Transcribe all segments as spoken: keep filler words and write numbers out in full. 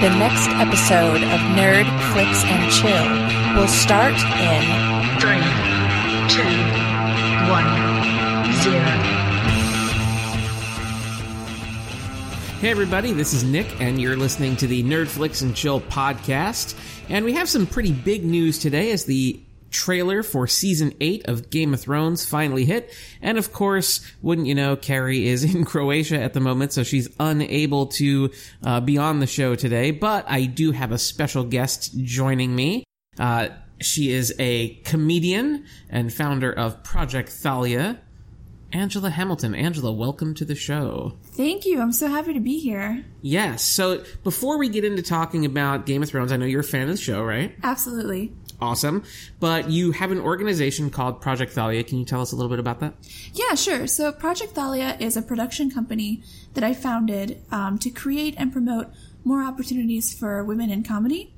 The next episode of Nerd Flix and Chill will start in three, two, one, zero. Hey everybody, this is Nick, and you're listening to the Nerd Flix and Chill podcast. And we have some pretty big news today as the trailer for season eight of Game of Thrones finally hit, and of course, wouldn't you know, Carrie is in Croatia at the moment, so she's unable to uh, be on the show today, but I do have a special guest joining me. Uh, she is a comedian and founder of Project Thalia, Angela Hamilton. Angela, welcome to the show. Thank you. I'm so happy to be here. Yes. So before we get into talking about Game of Thrones, I know you're a fan of the show, right? Absolutely. Awesome. But you have an organization called Project Thalia. Can you tell us a little bit about that? Yeah, sure. So Project Thalia is a production company that I founded um, to create and promote more opportunities for women in comedy.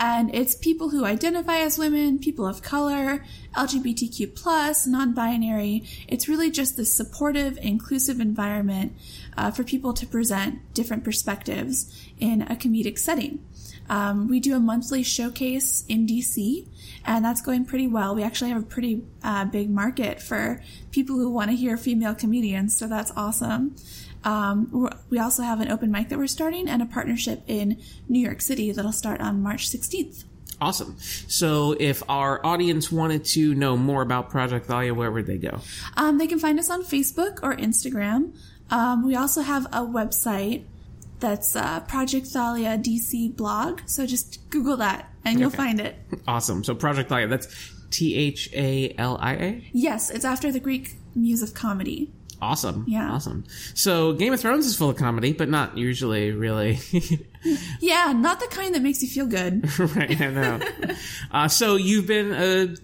And it's people who identify as women, people of color, L G B T Q plus, non-binary. It's really just this supportive, inclusive environment uh, for people to present different perspectives in a comedic setting. Um, we do a monthly showcase in D C, and that's going pretty well. We actually have a pretty uh, big market for people who want to hear female comedians, so that's awesome. Um, we also have an open mic that we're starting and a partnership in New York City that'll start on March sixteenth. Awesome. So if our audience wanted to know more about Project Thalia, where would they go? Um, they can find us on Facebook or Instagram. Um, we also have a website. That's uh, Project Thalia D C blog. So just Google that and you'll okay. find it. Awesome. So Project Thalia, that's T H A L I A? Yes, it's after the Greek muse of comedy. Awesome. Yeah. Awesome. So Game of Thrones is full of comedy, but not usually really. Yeah, not the kind that makes you feel good. Right, I know. uh, so you've been a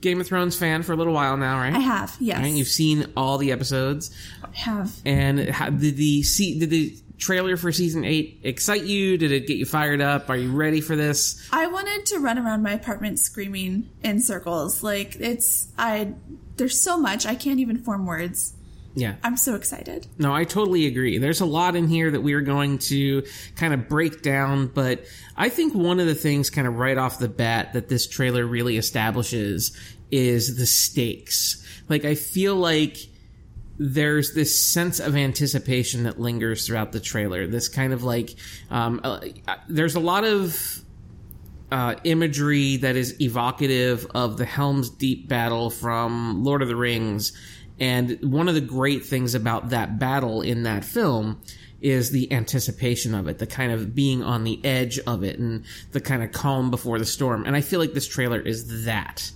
Game of Thrones fan for a little while now, right? I have, yes. Right? You've seen all the episodes. I have. And how, did the... See, did the trailer for season eight excite you? Did it get you fired up? Are you ready for this? I wanted to run around my apartment screaming in circles. Like, it's, I, there's so much, I can't even form words. Yeah. I'm so excited. No, I totally agree. There's a lot in here that we are going to kind of break down, but I think one of the things kind of right off the bat that this trailer really establishes is the stakes. Like, I feel like there's this sense of anticipation that lingers throughout the trailer. This kind of like, um, uh, there's a lot of uh, imagery that is evocative of the Helm's Deep battle from Lord of the Rings. And one of the great things about that battle in that film is the anticipation of it, the kind of being on the edge of it, and the kind of calm before the storm. And I feel like this trailer is that.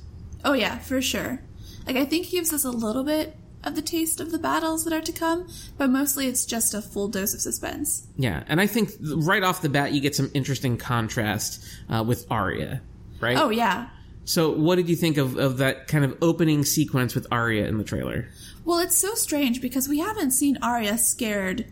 Oh, yeah, for sure. Like, I think it gives us a little bit of the taste of the battles that are to come, but mostly it's just a full dose of suspense. Yeah, and I think right off the bat you get some interesting contrast uh, with Arya, right? Oh, yeah. So what did you think of, of that kind of opening sequence with Arya in the trailer? Well, it's so strange because we haven't seen Arya scared,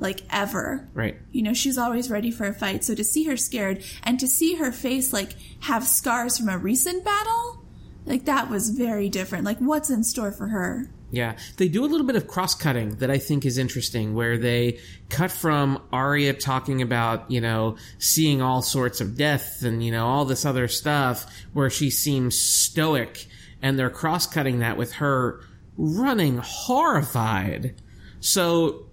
like, ever. Right. You know, she's always ready for a fight, so to see her scared and to see her face, like, have scars from a recent battle, like, that was very different. Like, what's in store for her? Yeah, they do a little bit of cross-cutting that I think is interesting, where they cut from Arya talking about, you know, seeing all sorts of death and, you know, all this other stuff, where she seems stoic, and they're cross-cutting that with her running horrified. So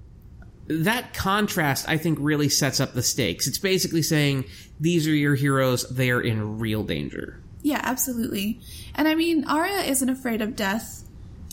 that contrast, I think, really sets up the stakes. It's basically saying, these are your heroes, they are in real danger. Yeah, absolutely. And I mean, Arya isn't afraid of death.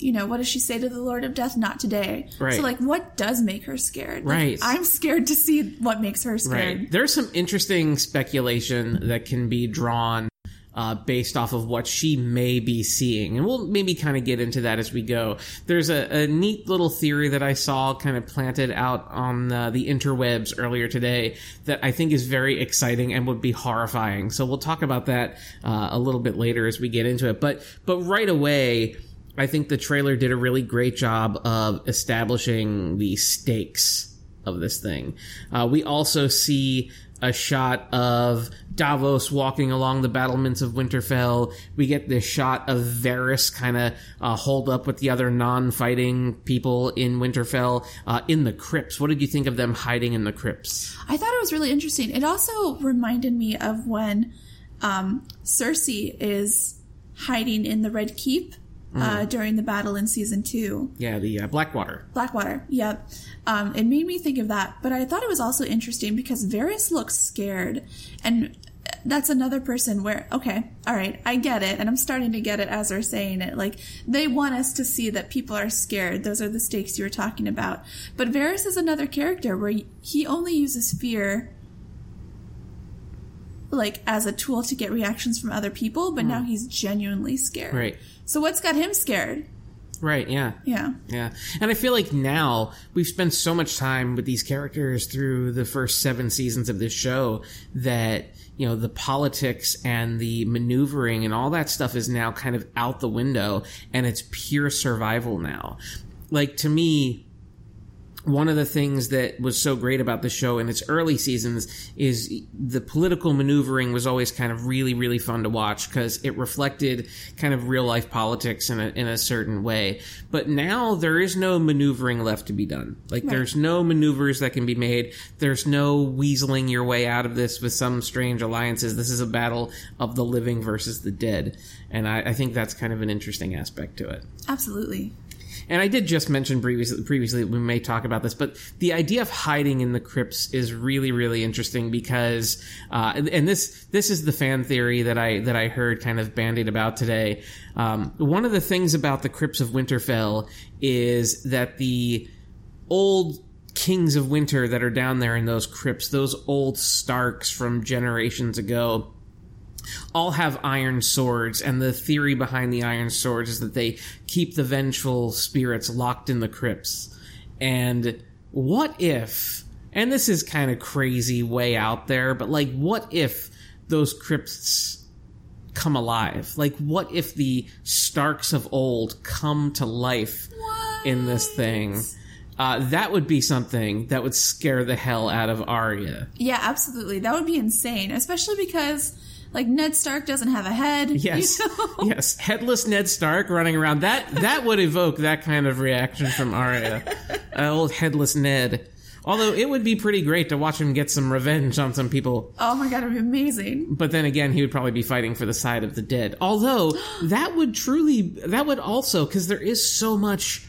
You know, what does she say to the Lord of Death? Not today. Right. So, like, what does make her scared? Like, right. I'm scared to see what makes her scared. Right. There's some interesting speculation that can be drawn uh, based off of what she may be seeing. And we'll maybe kind of get into that as we go. There's a, a neat little theory that I saw kind of planted out on uh, the interwebs earlier today that I think is very exciting and would be horrifying. So we'll talk about that uh, a little bit later as we get into it. But But right away, I think the trailer did a really great job of establishing the stakes of this thing. Uh, we also see a shot of Davos walking along the battlements of Winterfell. We get this shot of Varys kind of uh, holed up with the other non-fighting people in Winterfell uh, in the crypts. What did you think of them hiding in the crypts? I thought it was really interesting. It also reminded me of when um, Cersei is hiding in the Red Keep mm. uh, during the battle in season two. Yeah, the uh, Blackwater. Blackwater, yep. Um, it made me think of that. But I thought it was also interesting because Varys looks scared, and that's another person where, okay, all right, I get it, and I'm starting to get it as they're saying it. Like, they want us to see that people are scared. Those are the stakes you were talking about. But Varys is another character where he only uses fear, like, as a tool to get reactions from other people, but mm. now he's genuinely scared. Right. So what's got him scared? Right, yeah. Yeah. Yeah. And I feel like now we've spent so much time with these characters through the first seven seasons of this show that, you know, the politics and the maneuvering and all that stuff is now kind of out the window, and it's pure survival now. Like, to me, one of the things that was so great about the show in its early seasons is the political maneuvering was always kind of really, really fun to watch because it reflected kind of real life politics in a, in a certain way. But now there is no maneuvering left to be done. Like, right. There's no maneuvers that can be made. There's no weaseling your way out of this with some strange alliances. This is a battle of the living versus the dead. And I, I think that's kind of an interesting aspect to it. Absolutely. And I did just mention previously, previously, we may talk about this, but the idea of hiding in the crypts is really, really interesting because, uh, and, and this, this is the fan theory that I, that I heard kind of bandied about today. Um, one of the things about the crypts of Winterfell is that the old Kings of Winter that are down there in those crypts, those old Starks from generations ago, all have iron swords, and the theory behind the iron swords is that they keep the vengeful spirits locked in the crypts. And what if, and this is kind of crazy way out there, but like, what if those crypts come alive? Like, what if the Starks of old come to life what? in this thing? Uh, that would be something that would scare the hell out of Arya. Yeah, absolutely. That would be insane, especially because, like, Ned Stark doesn't have a head. Yes, you know? Yes. Headless Ned Stark running around. That that would evoke that kind of reaction from Arya. Uh, old headless Ned. Although it would be pretty great to watch him get some revenge on some people. Oh my god, it would be amazing. But then again, he would probably be fighting for the side of the dead. Although, that would truly, that would also, because there is so much...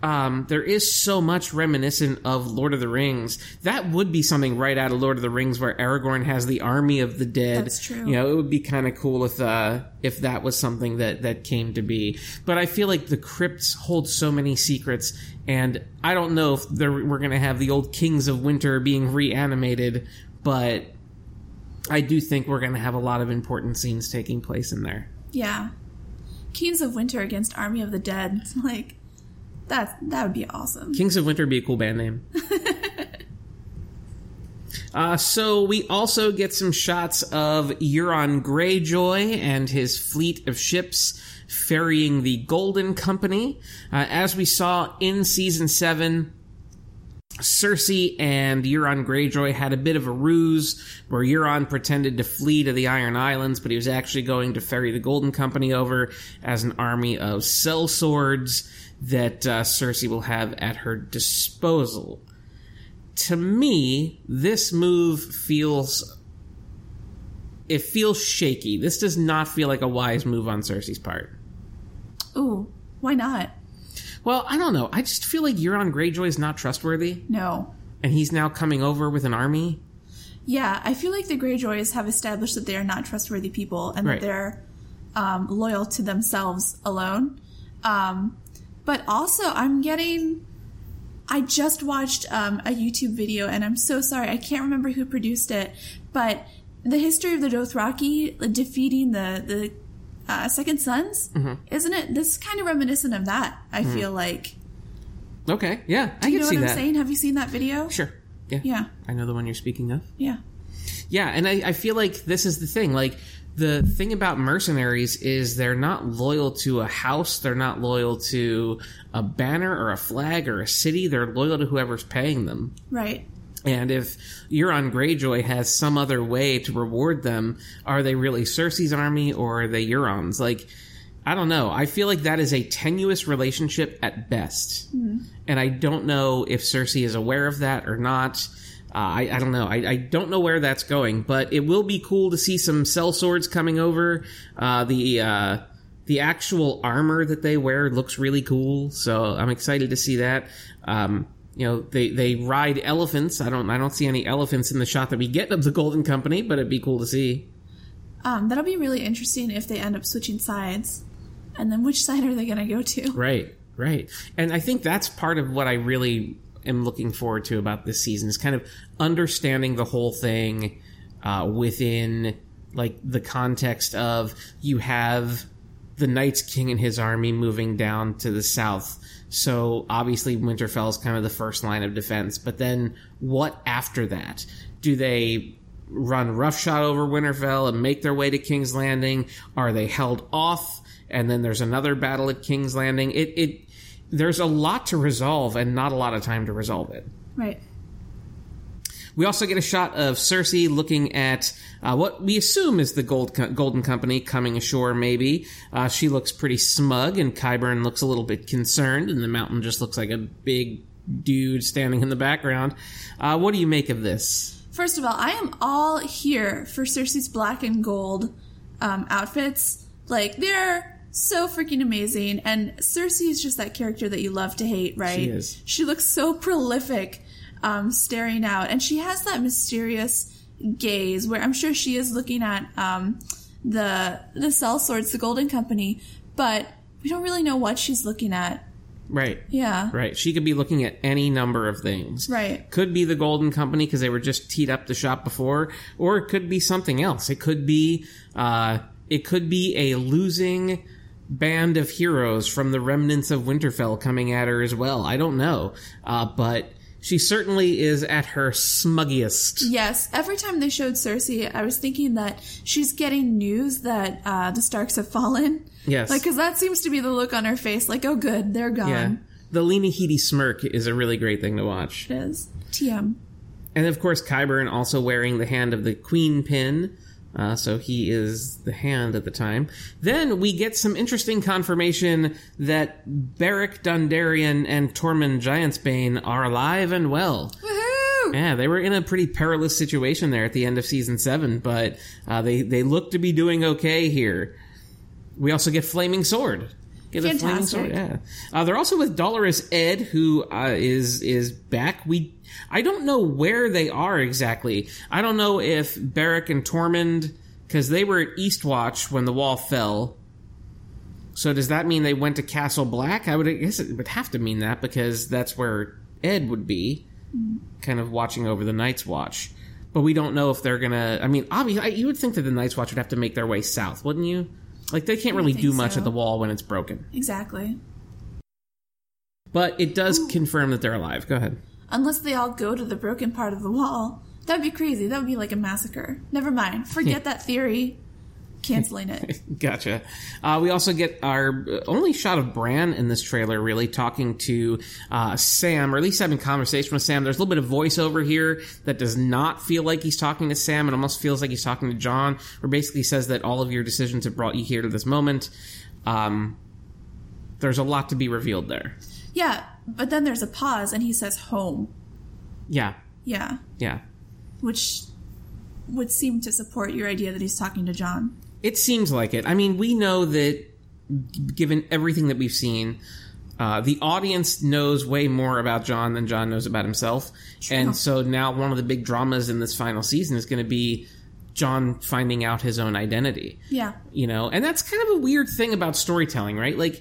Um, there is so much reminiscent of Lord of the Rings. That would be something right out of Lord of the Rings, where Aragorn has the Army of the Dead. That's true. You know, it would be kind of cool if uh, if that was something that, that came to be. But I feel like the crypts hold so many secrets, and I don't know if there, we're going to have the old Kings of Winter being reanimated, but I do think we're going to have a lot of important scenes taking place in there. Yeah. Kings of Winter against Army of the Dead. Like... That that would be awesome. Kings of Winter would be a cool band name. uh, so we also get some shots of Euron Greyjoy and his fleet of ships ferrying the Golden Company. Uh, as we saw in Season seven, Cersei and Euron Greyjoy had a bit of a ruse where Euron pretended to flee to the Iron Islands, but he was actually going to ferry the Golden Company over as an army of sellswords that uh, Cersei will have at her disposal. To me, this move feels... It feels shaky. This does not feel like a wise move on Cersei's part. Ooh, why not? Well, I don't know. I just feel like Euron Greyjoy is not trustworthy. No. And he's now coming over with an army. Yeah, I feel like the Greyjoys have established that they are not trustworthy people and right. that they're um, loyal to themselves alone. Um... But also, I'm getting... I just watched um, a YouTube video, and I'm so sorry. I can't remember who produced it, but the history of the Dothraki defeating the, the uh, Second Sons, mm-hmm. isn't it? This is kind of reminiscent of that, I mm-hmm. feel like. Okay, yeah. I Do you can know see what I'm that. saying? Have you seen that video? Sure. Yeah. Yeah. I know the one you're speaking of. Yeah. Yeah, and I, I feel like this is the thing. Like, the thing about mercenaries is they're not loyal to a house. They're not loyal to a banner or a flag or a city. They're loyal to whoever's paying them. Right. And if Euron Greyjoy has some other way to reward them, are they really Cersei's army or are they Euron's? Like, I don't know. I feel like that is a tenuous relationship at best. Mm-hmm. And I don't know if Cersei is aware of that or not. Uh, I, I don't know. I, I don't know where that's going, but it will be cool to see some sellswords coming over. Uh, the uh, the actual armor that they wear looks really cool, so I'm excited to see that. Um, you know, they, they ride elephants. I don't I don't see any elephants in the shot that we get of the Golden Company, but it'd be cool to see. Um, that'll be really interesting if they end up switching sides, and then which side are they going to go to? Right, right. And I think that's part of what I really am looking forward to about this season is kind of understanding the whole thing uh, within like the context of you have the Night's King and his army moving down to the south. So obviously Winterfell is kind of the first line of defense, but then what after that? Do they run roughshod over Winterfell and make their way to King's Landing? Are they held off? And then there's another battle at King's Landing. It, it, There's a lot to resolve and not a lot of time to resolve it. Right. We also get a shot of Cersei looking at uh, what we assume is the Gold Co- Golden Company coming ashore, maybe. Uh, she looks pretty smug, and Qyburn looks a little bit concerned, and the mountain just looks like a big dude standing in the background. Uh, what do you make of this? First of all, I am all here for Cersei's black and gold um, outfits. Like, they're so freaking amazing, and Cersei is just that character that you love to hate, right? She is. She looks so prolific, um, staring out, and she has that mysterious gaze where I'm sure she is looking at um, the the sellswords, the Golden Company, but we don't really know what she's looking at. Right. Yeah. Right. She could be looking at any number of things. Right. Could be the Golden Company because they were just teed up the shop before, or it could be something else. It could be uh, it could be a losing band of heroes from the remnants of Winterfell coming at her as well. I don't know. Uh, but she certainly is at her smuggiest. Yes. Every time they showed Cersei, I was thinking that she's getting news that uh, the Starks have fallen. Yes. Like, because that seems to be the look on her face. Like, oh, good. They're gone. Yeah. The Lena Headey smirk is a really great thing to watch. It is. T M. And, of course, Qyburn also wearing the hand of the Queen pin. Uh, so he is the hand at the time. Then we get some interesting confirmation that Beric Dondarrion and Tormund Giantsbane are alive and well. Woohoo! Yeah, they were in a pretty perilous situation there at the end of season seven, but uh, they, they look to be doing okay here. We also get Flaming Sword. Get Fantastic. A Flaming Sword, yeah. Uh, they're also with Dolorous Ed, who uh, is is back. We I don't know where they are exactly. I don't know if Beric and Tormund, because they were at Eastwatch when the wall fell. So does that mean they went to Castle Black? I would I guess it would have to mean that, because that's where Ed would be, mm. kind of watching over the Night's Watch. But we don't know if they're going to... I mean, obviously, you would think that the Night's Watch would have to make their way south, wouldn't you? Like, they can't really do much so. At the wall when it's broken. Exactly. But it does Ooh. confirm that they're alive. Go ahead. Unless they all go to the broken part of the wall. That'd be crazy. That would be like a massacre. Never mind. Forget that theory. Canceling it. Gotcha. Uh, we also get our only shot of Bran in this trailer, really, talking to uh, Sam, or at least having conversation with Sam. There's a little bit of voiceover here that does not feel like he's talking to Sam. It almost feels like he's talking to Jon, where basically says that all of your decisions have brought you here to this moment. Um, there's a lot to be revealed there. Yeah, but then there's a pause, and he says home. Yeah. Yeah. Yeah. Which would seem to support your idea that he's talking to Jon. It seems like it. I mean, we know that, given everything that we've seen, uh, the audience knows way more about Jon than Jon knows about himself. True. And so now one of the big dramas in this final season is going to be Jon finding out his own identity. Yeah. You know, and that's kind of a weird thing about storytelling, right? Like,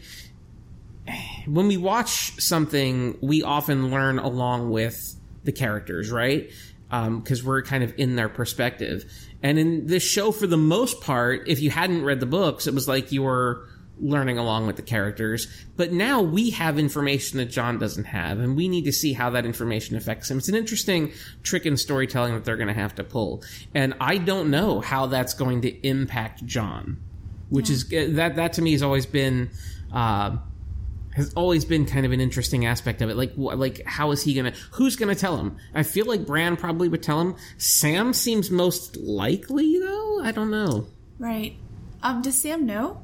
when we watch something, we often learn along with the characters, right? Because um, we're kind of in their perspective. And in this show, for the most part, if you hadn't read the books, it was like you were learning along with the characters. But now we have information that Jon doesn't have, and we need to see how that information affects him. It's an interesting trick in storytelling that they're going to have to pull. And I don't know how that's going to impact Jon, which yeah. is that that to me has always been... Uh, has always been kind of an interesting aspect of it. Like, like how is he going to... Who's going to tell him? I feel like Bran probably would tell him. Sam seems most likely, though? I don't know. Right. Um, does Sam know?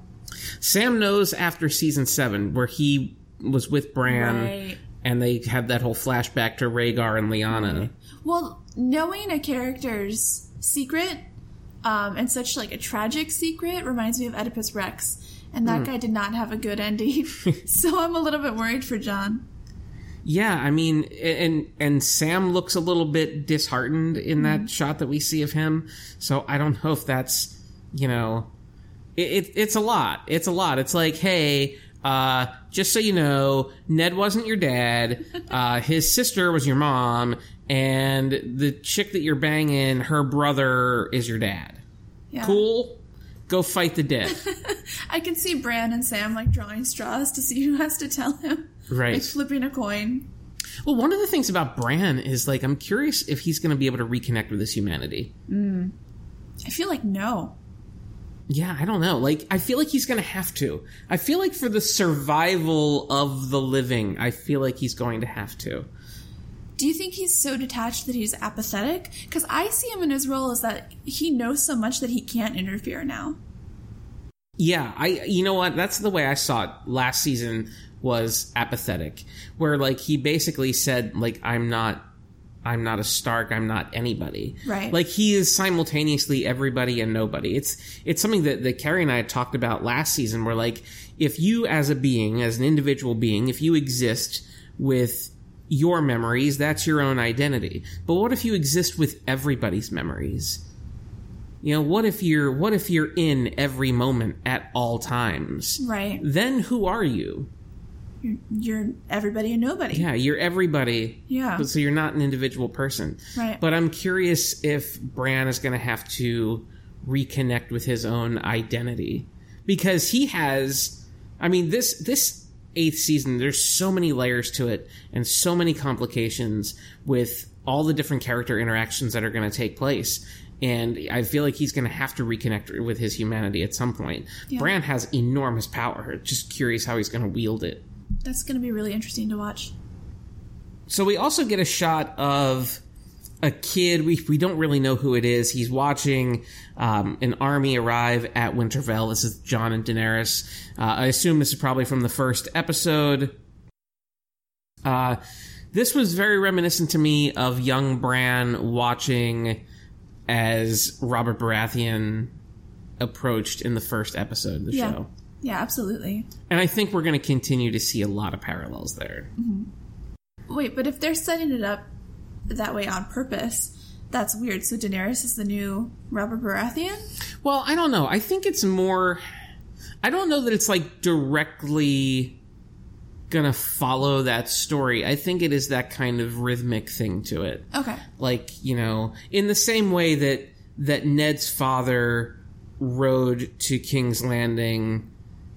Sam knows after season seven, where he was with Bran, right, and they had that whole flashback to Rhaegar and Lyanna. Right. Well, knowing a character's secret, um, and such like a tragic secret, reminds me of Oedipus Rex. And that mm. guy did not have a good ending. So I'm a little bit worried for Jon. Yeah, I mean, and and Sam looks a little bit disheartened in that mm. shot that we see of him. So I don't know if that's, you know... It, it, it's a lot. It's a lot. It's like, hey, uh, just so you know, Ned wasn't your dad. Uh, his sister was your mom. And the chick that you're banging, her brother is your dad. Yeah. Cool? Go fight the dead. I can see Bran and Sam, like, drawing straws to see who has to tell him. Right. Like, flipping a coin. Well, one of the things about Bran is, like, I'm curious if he's going to be able to reconnect with his humanity. Mm. I feel like no. Yeah, I don't know. Like, I feel like he's going to have to. I feel like for the survival of the living, I feel like he's going to have to. Do you think he's so detached that he's apathetic? Because I see him in his role as that he knows so much that he can't interfere now. Yeah, I. You know what? That's the way I saw it last season, was apathetic, where like he basically said, like, I'm not... I'm not a Stark, I'm not anybody. Right. Like, he is simultaneously everybody and nobody. It's it's something that, that Carrie and I had talked about last season, where, like, if you as a being, as an individual being, if you exist with your memories, that's your own identity. But what if you exist with everybody's memories? You know, what if you're what if you're in every moment at all times? Right. Then who are you? You're everybody and nobody. Yeah, you're everybody. Yeah. But so you're not an individual person. Right. But I'm curious if Bran is going to have to reconnect with his own identity. Because he has... I mean, this this eighth season, there's so many layers to it and so many complications with all the different character interactions that are going to take place. And I feel like he's going to have to reconnect with his humanity at some point. Yeah. Bran has enormous power. Just curious how he's going to wield it. That's going to be really interesting to watch. So we also get a shot of a kid. We we don't really know who it is. He's watching um, an army arrive at Winterfell. This is Jon and Daenerys. Uh, I assume this is probably from the first episode. Uh, this was very reminiscent to me of young Bran watching as Robert Baratheon approached in the first episode of the yeah. show. Yeah, absolutely. And I think we're going to continue to see a lot of parallels there. Mm-hmm. Wait, but if they're setting it up that way on purpose, that's weird. So Daenerys is the new Robert Baratheon? Well, I don't know. I think it's more... I don't know that it's, like, directly going to follow that story. I think it is that kind of rhythmic thing to it. Okay. Like, you know, in the same way that that Ned's father rode to King's Landing...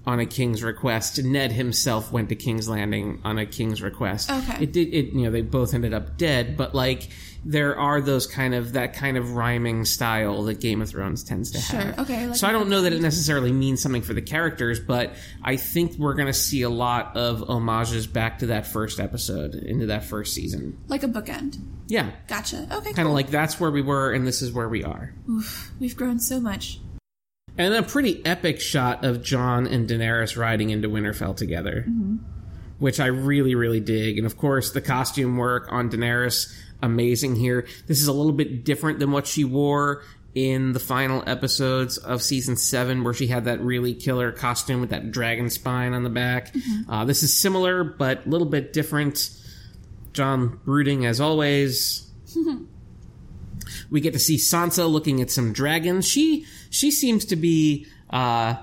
on a king's request. Ned himself went to King's Landing on a king's request. Okay. It did, it, you know, they both ended up dead, but like there are those kind of, that kind of rhyming style that Game of Thrones tends to sure. have. Sure, okay. I like so that. I don't know that it necessarily means something for the characters, but I think we're going to see a lot of homages back to that first episode, into that first season. Like a bookend. Yeah. Gotcha. Okay, Kind of cool. Like that's where we were and this is where we are. Oof, we've grown so much. And a pretty epic shot of Jon and Daenerys riding into Winterfell together, mm-hmm. which I really, really dig. And, of course, the costume work on Daenerys, amazing here. This is a little bit different than what she wore in the final episodes of Season seven, where she had that really killer costume with that dragon spine on the back. Mm-hmm. Uh, this is similar, but a little bit different. Jon brooding, as always. We get to see Sansa looking at some dragons. She she seems to be uh,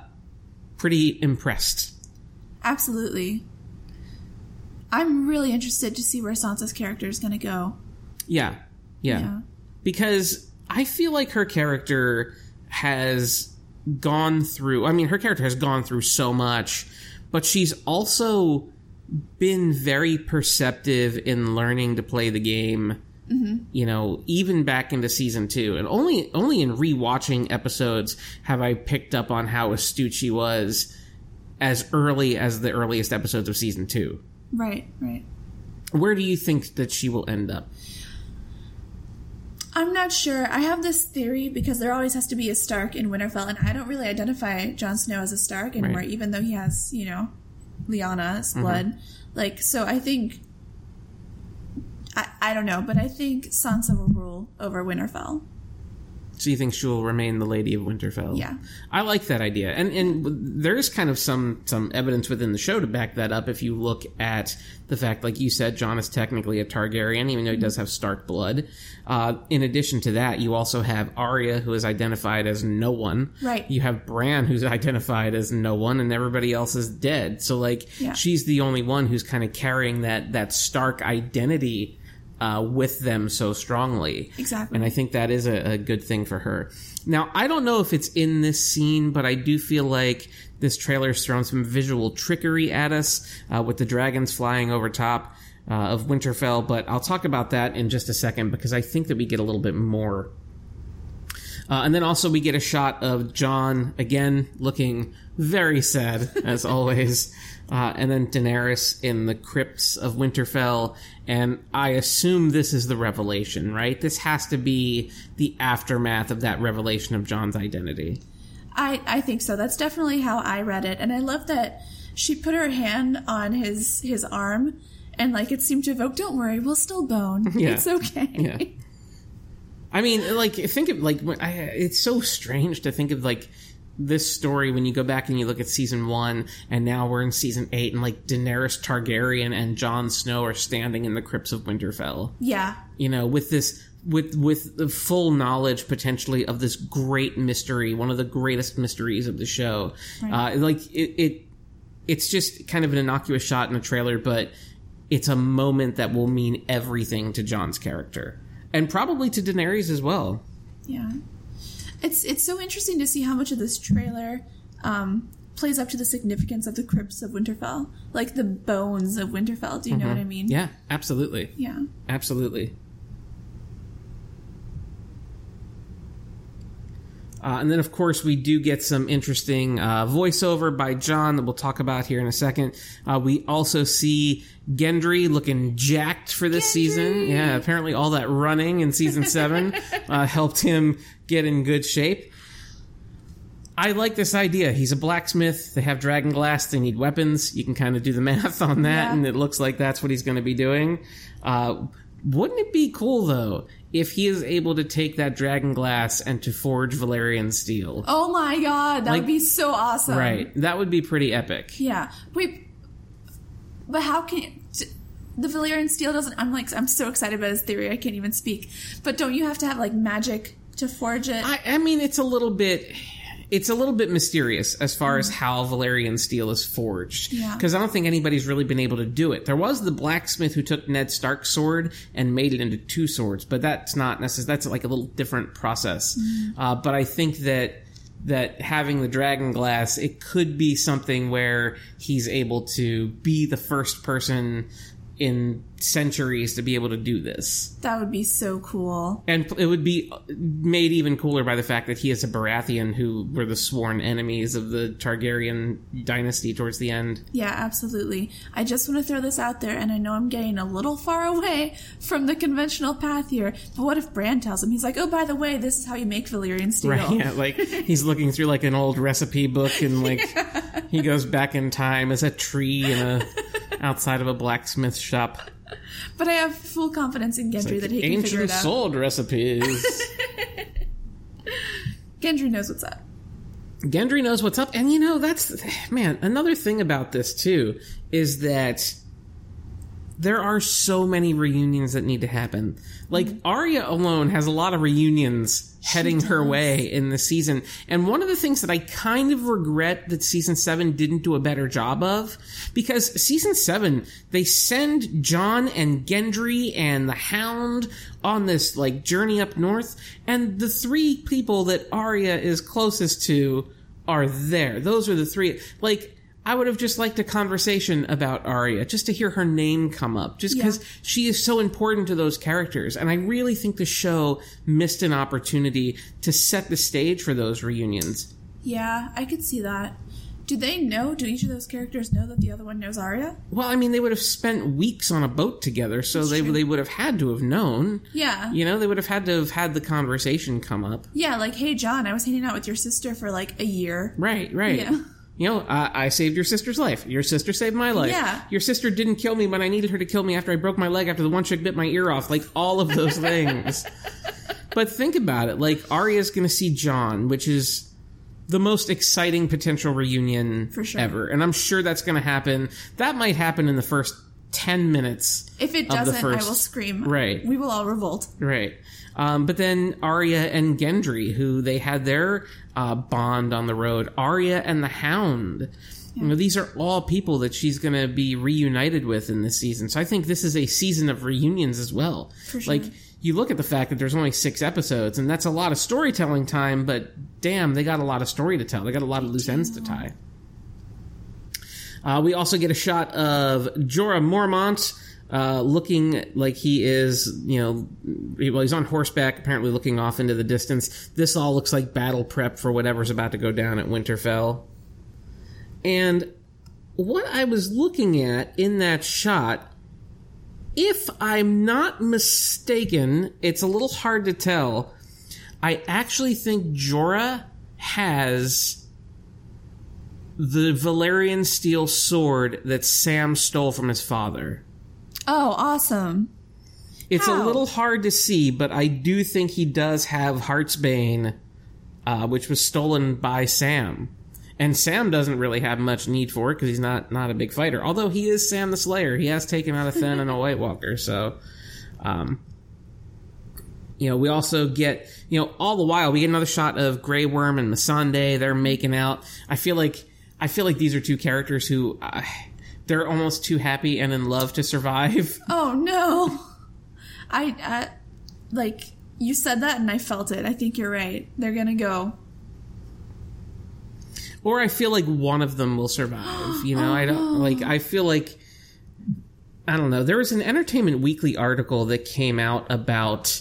pretty impressed. Absolutely. I'm really interested to see where Sansa's character is going to go. Yeah, yeah. Yeah. Because I feel like her character has gone through... I mean, her character has gone through so much, but she's also been very perceptive in learning to play the game. Mm-hmm. You know, even back into season two, and only only in rewatching episodes have I picked up on how astute she was as early as the earliest episodes of season two. Right, right. Where do you think that she will end up? I'm not sure. I have this theory because there always has to be a Stark in Winterfell, and I don't really identify Jon Snow as a Stark anymore, right. Even though he has, you know, Lyanna's blood. Mm-hmm. Like, so I think... I, I don't know, but I think Sansa will rule over Winterfell. So you think she'll remain the Lady of Winterfell? Yeah. I like that idea. And and there is kind of some, some evidence within the show to back that up if you look at the fact, like you said, Jon is technically a Targaryen, even though he does have Stark blood. Uh, in addition to that, you also have Arya, who is identified as no one. Right. You have Bran, who's identified as no one, and everybody else is dead. So, like, yeah. She's the only one who's kind of carrying that, that Stark identity Uh, with them so strongly. Exactly. And I think that is a, a good thing for her. Now, I don't know if it's in this scene, but I do feel like this trailer's thrown some visual trickery at us uh, with the dragons flying over top uh, of Winterfell, but I'll talk about that in just a second because I think that we get a little bit more. Uh, and then also we get a shot of Jon, again, looking very sad, as always. Uh, and then Daenerys in the crypts of Winterfell. And I assume this is the revelation, right? This has to be the aftermath of that revelation of Jon's identity. I, I think so. That's definitely how I read it. And I love that she put her hand on his, his arm and, like, it seemed to evoke, don't worry, we'll still bone. Yeah. It's okay. Yeah. I mean, like, think of, like, I, it's so strange to think of, like, this story when you go back and you look at season one, and now we're in season eight, and, like, Daenerys Targaryen and Jon Snow are standing in the crypts of Winterfell. Yeah. You know, with this, with, with the full knowledge, potentially, of this great mystery, one of the greatest mysteries of the show. Right. Uh, like, it, it, it's just kind of an innocuous shot in a trailer, but it's a moment that will mean everything to Jon's character. And probably to Daenerys as well. Yeah. It's it's so interesting to see how much of this trailer um, plays up to the significance of the crypts of Winterfell. Like the bones of Winterfell. Do you mm-hmm. know what I mean? Yeah, absolutely. Yeah. Absolutely. Uh, and then, of course, we do get some interesting uh, voiceover by Jon that we'll talk about here in a second. Uh, we also see Gendry looking jacked for this Gendry! season. Yeah, apparently all that running in season seven uh, helped him get in good shape. I like this idea. He's a blacksmith. They have dragonglass. They need weapons. You can kind of do the math on that, yeah. And it looks like that's what he's going to be doing. Uh, wouldn't it be cool, though, if he is able to take that dragonglass and to forge Valyrian steel? Oh my god, that like, would be so awesome. Right, that would be pretty epic. Yeah. Wait, but how can... The Valyrian steel doesn't... I'm like, I'm so excited about his theory, I can't even speak. But don't you have to have, like, magic to forge it? I, I mean, it's a little bit... It's a little bit mysterious as far as how Valyrian steel is forged. Yeah. Because I don't think anybody's really been able to do it. There was the blacksmith who took Ned Stark's sword and made it into two swords, but that's not necessarily... That's like a little different process. Mm. Uh, but I think that that having the dragonglass, it could be something where he's able to be the first person in centuries to be able to do this. That would be so cool. And it would be made even cooler by the fact that he is a Baratheon, who were the sworn enemies of the Targaryen dynasty towards the end. Yeah, absolutely. I just want to throw this out there, and I know I'm getting a little far away from the conventional path here, but what if Bran tells him, he's like, oh, by the way, this is how you make Valyrian steel. Right, yeah, like, he's looking through, like, an old recipe book, and, like, yeah. He goes back in time as a tree and a... outside of a blacksmith shop. But I have full confidence in Gendry like that he can figure it out. Ancient sword recipes. Gendry knows what's up. Gendry knows what's up. And, you know, that's... Man, another thing about this, too, is that there are so many reunions that need to happen. Like, mm-hmm. Arya alone has a lot of reunions she heading does. her way in the season. And one of the things that I kind of regret that season seven didn't do a better job of, because season seven, they send Jon and Gendry and the Hound on this, like, journey up north, and the three people that Arya is closest to are there. Those are the three. Like, I would have just liked a conversation about Arya, just to hear her name come up, just because yeah. she is so important to those characters. And I really think the show missed an opportunity to set the stage for those reunions. Yeah, I could see that. Do they know? Do each of those characters know that the other one knows Arya? Well, I mean, they would have spent weeks on a boat together, so That's they true. they would have had to have known. Yeah. You know, they would have had to have had the conversation come up. Yeah, like, hey, John, I was hanging out with your sister for, like, a year. Right, right. Yeah. You know, uh, I saved your sister's life. Your sister saved my life. Yeah. Your sister didn't kill me, but I needed her to kill me after I broke my leg after the one chick bit my ear off. Like, all of those things. But think about it. Like, Arya's going to see John, which is... the most exciting potential reunion for sure. ever. And I'm sure that's going to happen. That might happen in the first ten minutes. If it doesn't, first... I will scream. Right. We will all revolt. Right. Um, but then Arya and Gendry, who they had their uh, bond on the road. Arya and the Hound. Yeah. You know, these are all people that she's going to be reunited with in this season. So I think this is a season of reunions as well. For sure. Like, you look at the fact that there's only six episodes, and that's a lot of storytelling time, but damn, they got a lot of story to tell. They got a lot of loose ends to tie. Uh, we also get a shot of Jorah Mormont uh, looking like he is, you know, well, he's on horseback, apparently looking off into the distance. This all looks like battle prep for whatever's about to go down at Winterfell. And what I was looking at in that shot... if I'm not mistaken, it's a little hard to tell, I actually think Jorah has the Valyrian steel sword that Sam stole from his father. Oh, awesome. It's How? a little hard to see, but I do think he does have Heartsbane, uh, which was stolen by Sam. And Sam doesn't really have much need for it because he's not, not a big fighter. Although he is Sam the Slayer. He has taken out a Thin and a White Walker. So, um, you know, we also get, you know, all the while we get another shot of Grey Worm and Missandei. They're making out. I feel like, I feel like these are two characters who, uh, they're almost too happy and in love to survive. Oh, no. I, I, like, you said that and I felt it. I think you're right. They're going to go. Or I feel like one of them will survive, you know, oh, I don't, like, I feel like, I don't know, there was an Entertainment Weekly article that came out about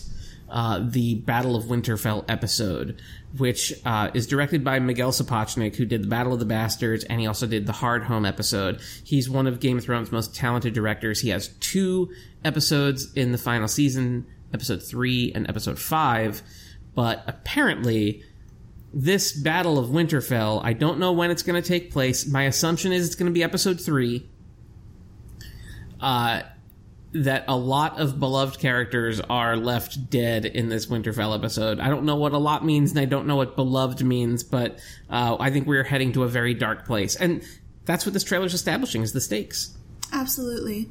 uh, the Battle of Winterfell episode, which uh, is directed by Miguel Sapochnik, who did the Battle of the Bastards, and he also did the Hard Home episode. He's one of Game of Thrones' most talented directors. He has two episodes in the final season, episode three and episode five, but apparently... this Battle of Winterfell, I don't know when it's going to take place. My assumption is it's going to be episode three. Uh, that a lot of beloved characters are left dead in this Winterfell episode. I don't know what a lot means, and I don't know what beloved means, but uh, I think we're heading to a very dark place. And that's what this trailer's establishing, is the stakes. Absolutely.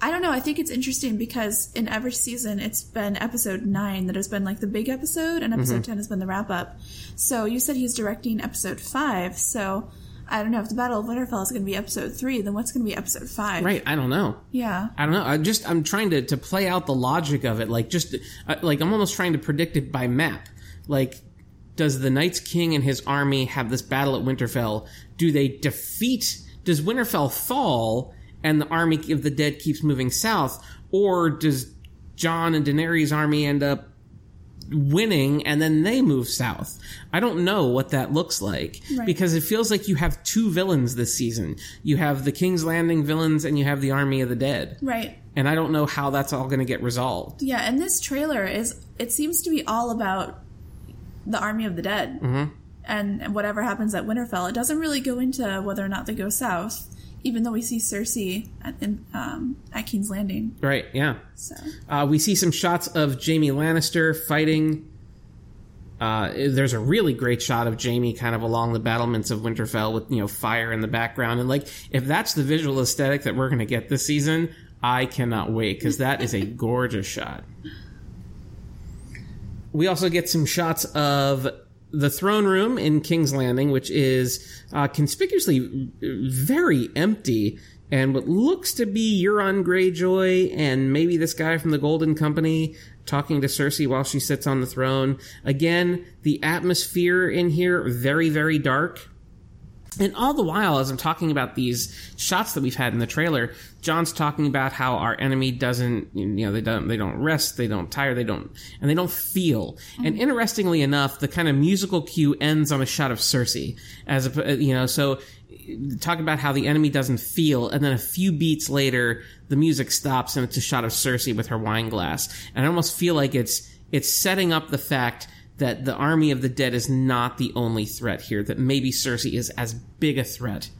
I don't know. I think it's interesting because in every season, it's been episode nine that has been like the big episode, and episode mm-hmm. ten has been the wrap up. So you said he's directing episode five. So I don't know if the Battle of Winterfell is going to be episode three. Then what's going to be episode five? Right. I don't know. Yeah. I don't know. I just I'm trying to, to play out the logic of it. Like just uh, like I'm almost trying to predict it by map. Like, does the Night's King and his army have this battle at Winterfell? Do they defeat? Does Winterfell fall? And the Army of the Dead keeps moving south, or does Jon and Daenerys' army end up winning and then they move south? I don't know what that looks like, right. Because it feels like you have two villains this season. You have the King's Landing villains and you have the Army of the Dead. Right. And I don't know how that's all going to get resolved. Yeah, and this trailer is, it seems to be all about the Army of the Dead. Mm-hmm. And whatever happens at Winterfell. It doesn't really go into whether or not they go south. Even though we see Cersei at, um, at King's Landing. Right, yeah. So uh, we see some shots of Jaime Lannister fighting. Uh, there's a really great shot of Jaime kind of along the battlements of Winterfell with, you know, fire in the background. And, like, if that's the visual aesthetic that we're going to get this season, I cannot wait, because that is a gorgeous shot. We also get some shots of... the throne room in King's Landing, which is uh, conspicuously very empty, and what looks to be Euron Greyjoy and maybe this guy from the Golden Company talking to Cersei while she sits on the throne. Again, the atmosphere in here, very, very dark. And all the while, as I'm talking about these shots that we've had in the trailer, Jon's talking about how our enemy doesn't, you know, they don't, they don't rest, they don't tire, they don't, and they don't feel. Mm-hmm. And interestingly enough, the kind of musical cue ends on a shot of Cersei, as a, you know, so talking about how the enemy doesn't feel, and then a few beats later, the music stops and it's a shot of Cersei with her wine glass. And I almost feel like it's it's setting up the fact that the Army of the Dead is not the only threat here, that maybe Cersei is as big a threat.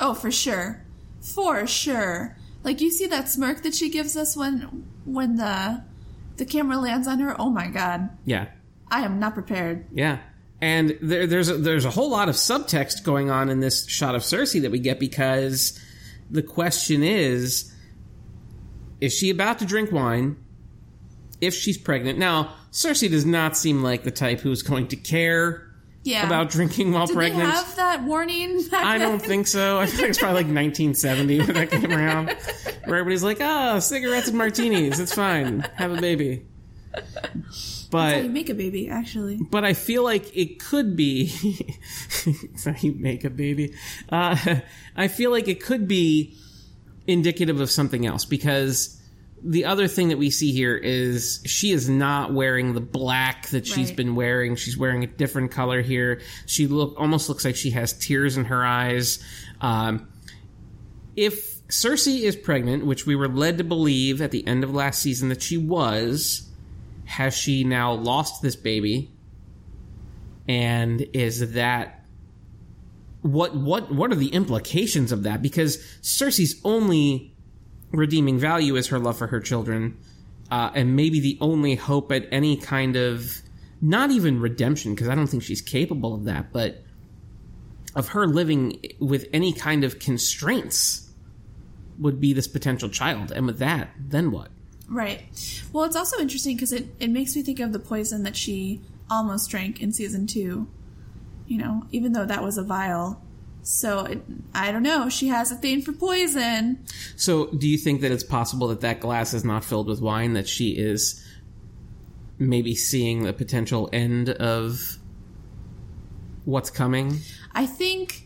Oh, for sure. For sure. Like, you see that smirk that she gives us when when the the camera lands on her? Oh, my God. Yeah. I am not prepared. Yeah. And there, there's, a, there's a whole lot of subtext going on in this shot of Cersei that we get, because the question is, is she about to drink wine if she's pregnant? Now, Cersei does not seem like the type who's going to care yeah. about drinking while Did pregnant. Did they have that warning back I then? Don't think so. I think it's probably like nineteen seventy when that came around, where everybody's like, oh, cigarettes and martinis. It's fine. Have a baby. But, that's how you make a baby, actually. But I feel like it could be... that's how you make a baby. Uh, I feel like it could be indicative of something else, because the other thing that we see here is she is not wearing the black that she's right. been wearing. She's wearing a different color here. She look almost looks like she has tears in her eyes. Um, if Cersei is pregnant, which we were led to believe at the end of last season that she was... Has she now lost this baby? And is that... What what what are the implications of that? Because Cersei's only redeeming value is her love for her children. Uh, and maybe the only hope at any kind of... Not even redemption, because I don't think she's capable of that. But of her living with any kind of constraints would be this potential child. And with that, then what? Right. Well, it's also interesting because it, it makes me think of the poison that she almost drank in season two, you know, even though that was a vial. So, it, I don't know. She has a thing for poison. So, do you think that it's possible that that glass is not filled with wine, that she is maybe seeing the potential end of what's coming? I think...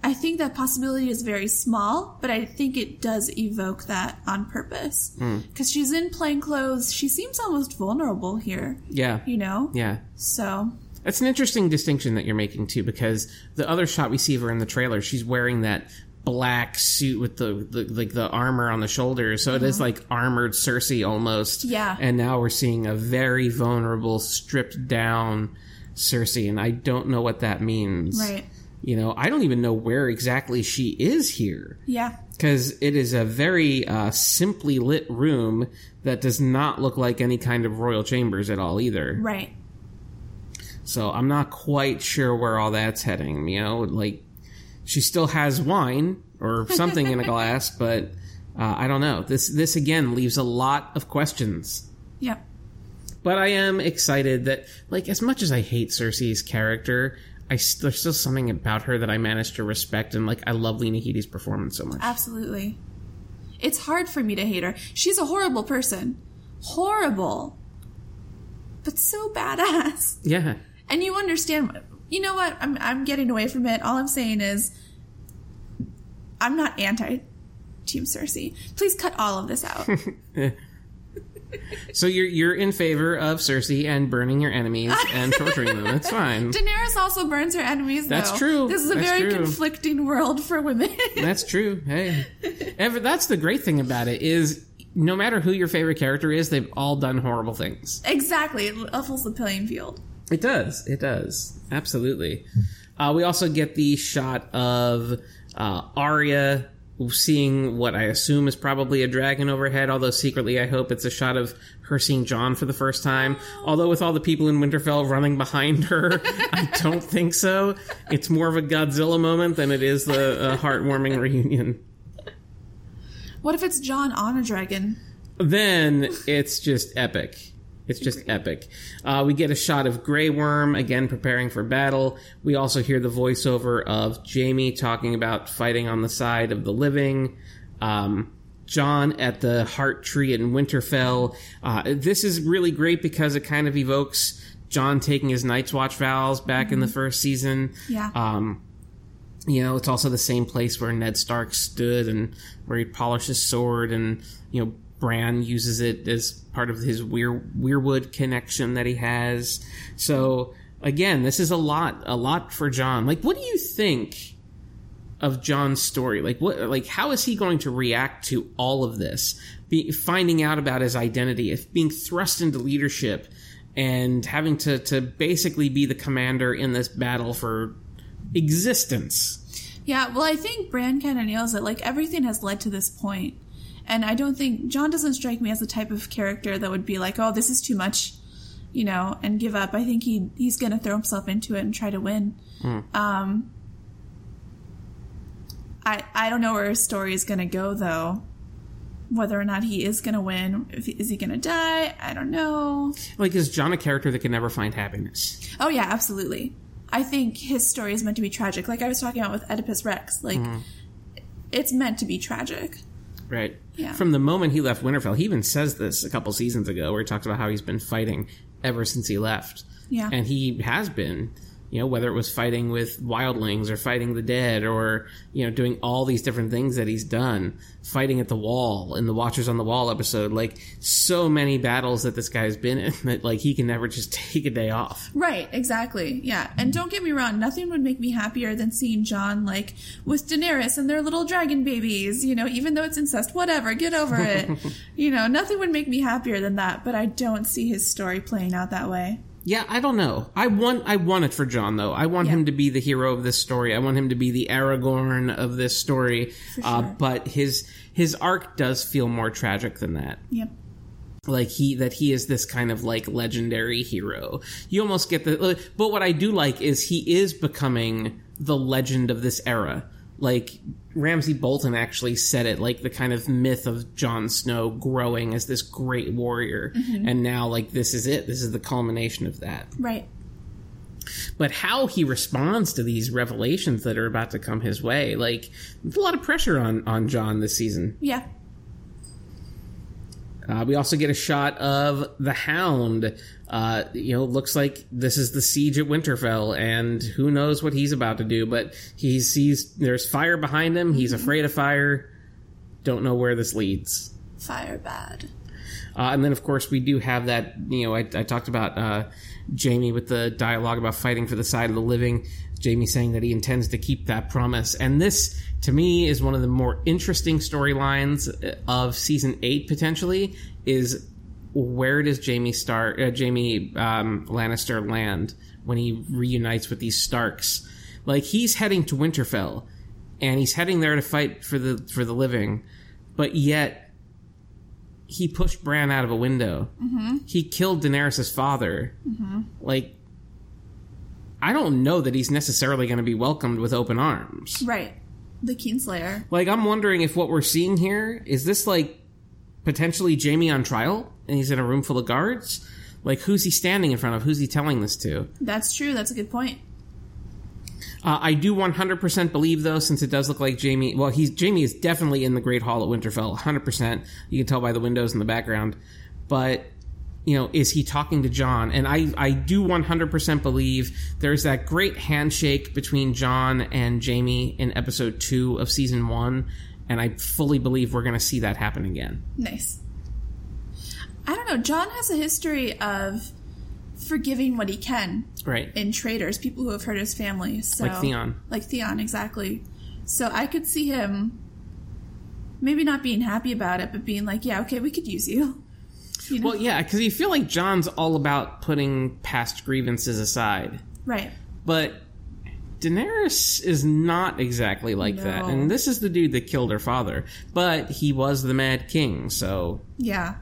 I think that possibility is very small, but I think it does evoke that on purpose. Because mm. she's in plain clothes. She seems almost vulnerable here. Yeah. You know? Yeah. So. That's an interesting distinction that you're making, too, because the other shot we see of her in the trailer, she's wearing that black suit with the, the like the armor on the shoulders. So mm-hmm. it is like armored Cersei almost. Yeah. And now we're seeing a very vulnerable, stripped down Cersei, and I don't know what that means. Right. You know, I don't even know where exactly she is here. Yeah. Because it is a very uh, simply lit room that does not look like any kind of royal chambers at all either. Right. So I'm not quite sure where all that's heading, you know? Like, she still has wine or something in a glass, but uh, I don't know. This, this, again, leaves a lot of questions. Yeah. But I am excited that, like, as much as I hate Cersei's character... I, there's still something about her that I managed to respect, and like I love Lena Headey's performance so much. Absolutely. It's hard for me to hate her. She's a horrible person. Horrible. But so badass. Yeah. And you understand, you know what? I'm I'm getting away from it. All I'm saying is I'm not anti Team Cersei. Please cut all of this out. So you're you're in favor of Cersei and burning your enemies and torturing them. That's fine. Daenerys also burns her enemies, though. That's true. This is a that's very true. conflicting world for women. That's true. Hey. And that's the great thing about it is no matter who your favorite character is, they've all done horrible things. Exactly. It levels the playing field. It does. It does. Absolutely. Uh, we also get the shot of uh, Arya... seeing what I assume is probably a dragon overhead, although secretly I hope it's a shot of her seeing Jon for the first time. Although with all the people in Winterfell running behind her, I don't think so. It's more of a Godzilla moment than it is the a heartwarming reunion. What if it's Jon on a dragon? Then it's just epic. It's just epic. Uh, we get a shot of Grey Worm, again, preparing for battle. We also hear the voiceover of Jaime talking about fighting on the side of the living. Um, Jon at the heart tree in Winterfell. Uh, this is really great because it kind of evokes Jon taking his Night's Watch vows back mm-hmm. in the first season. Yeah. Um, you know, it's also the same place where Ned Stark stood and where he polished his sword and, you know, Bran uses it as part of his Weir- Weirwood connection that he has. So, again, this is a lot, a lot for Jon. Like, what do you think of Jon's story? Like, what? Like, how is he going to react to all of this? Be, finding out about his identity, if being thrust into leadership, and having to, to basically be the commander in this battle for existence. Yeah, well, I think Bran kind of nails it. Like, everything has led to this point. And I don't think... Jon doesn't strike me as the type of character that would be like, oh, this is too much, you know, and give up. I think he he's going to throw himself into it and try to win. Mm. Um, I I don't know where his story is going to go, though. Whether or not he is going to win. If, is he going to die? I don't know. Like, is Jon a character that can never find happiness? Oh, yeah, absolutely. I think his story is meant to be tragic. Like I was talking about with Oedipus Rex. Like, mm. it's meant to be tragic. Right. Yeah. From the moment he left Winterfell, he even says this a couple seasons ago, where he talks about how he's been fighting ever since he left. Yeah. And he has been, you know, whether it was fighting with wildlings or fighting the dead or, you know, doing all these different things that he's done, fighting at the wall in the Watchers on the Wall episode, like so many battles that this guy's been in that, like, he can never just take a day off. Right, exactly. Yeah. And don't get me wrong, nothing would make me happier than seeing Jon, like, with Daenerys and their little dragon babies, you know, even though it's incest, whatever, get over it. You know, nothing would make me happier than that, but I don't see his story playing out that way. Yeah, I don't know. I want I want it for Jon, though. I want yeah. him to be the hero of this story. I want him to be the Aragorn of this story. For sure. Uh, but his his arc does feel more tragic than that. Yep. Like, he that he is this kind of, like, legendary hero. You almost get the... But what I do like is he is becoming the legend of this era. Like, Ramsay Bolton actually said it, like, the kind of myth of Jon Snow growing as this great warrior. Mm-hmm. And now, like, this is it. This is the culmination of that. Right. But how he responds to these revelations that are about to come his way, like, there's a lot of pressure on, on Jon this season. Yeah. Uh, we also get a shot of the Hound. Uh, you know, looks like this is the siege at Winterfell, and who knows what he's about to do, but he sees there's fire behind him. He's mm-hmm. afraid of fire. Don't know where this leads. Fire bad. Uh, and then, of course, we do have that, you know, I, I talked about uh, Jaime with the dialogue about fighting for the side of the living. Jaime saying that he intends to keep that promise. And this, to me, is one of the more interesting storylines of season eight, potentially, is where does Jaime Star- uh, Jaime um, Lannister land when he reunites with these Starks? Like, he's heading to Winterfell, and he's heading there to fight for the for the living, but yet he pushed Bran out of a window. Mm-hmm. He killed Daenerys' father. Mm-hmm. Like, I don't know that he's necessarily going to be welcomed with open arms. Right. The Kingslayer. Like, I'm wondering if what we're seeing here, is this, like, potentially Jaime on trial? And he's in a room full of guards? Like, who's he standing in front of? Who's he telling this to? That's true. That's a good point. Uh, I do one hundred percent believe, though, since it does look like Jaime... Well, he's Jaime is definitely in the Great Hall at Winterfell, one hundred percent. You can tell by the windows in the background. But... you know, is he talking to Jon? And I, I do one hundred percent believe there's that great handshake between Jon and Jaime in episode two of season one, and I fully believe we're going to see that happen again. Nice. I don't know. Jon has a history of forgiving what he can. Right. In traitors, people who have hurt his family. So, like Theon. Like Theon, exactly. So I could see him maybe not being happy about it, but being like, yeah, okay, we could use you. You know? Well, yeah, because you feel like Jon's all about putting past grievances aside. Right. But Daenerys is not exactly like no. that. And this is the dude that killed her father. But he was the Mad King, so... Yeah.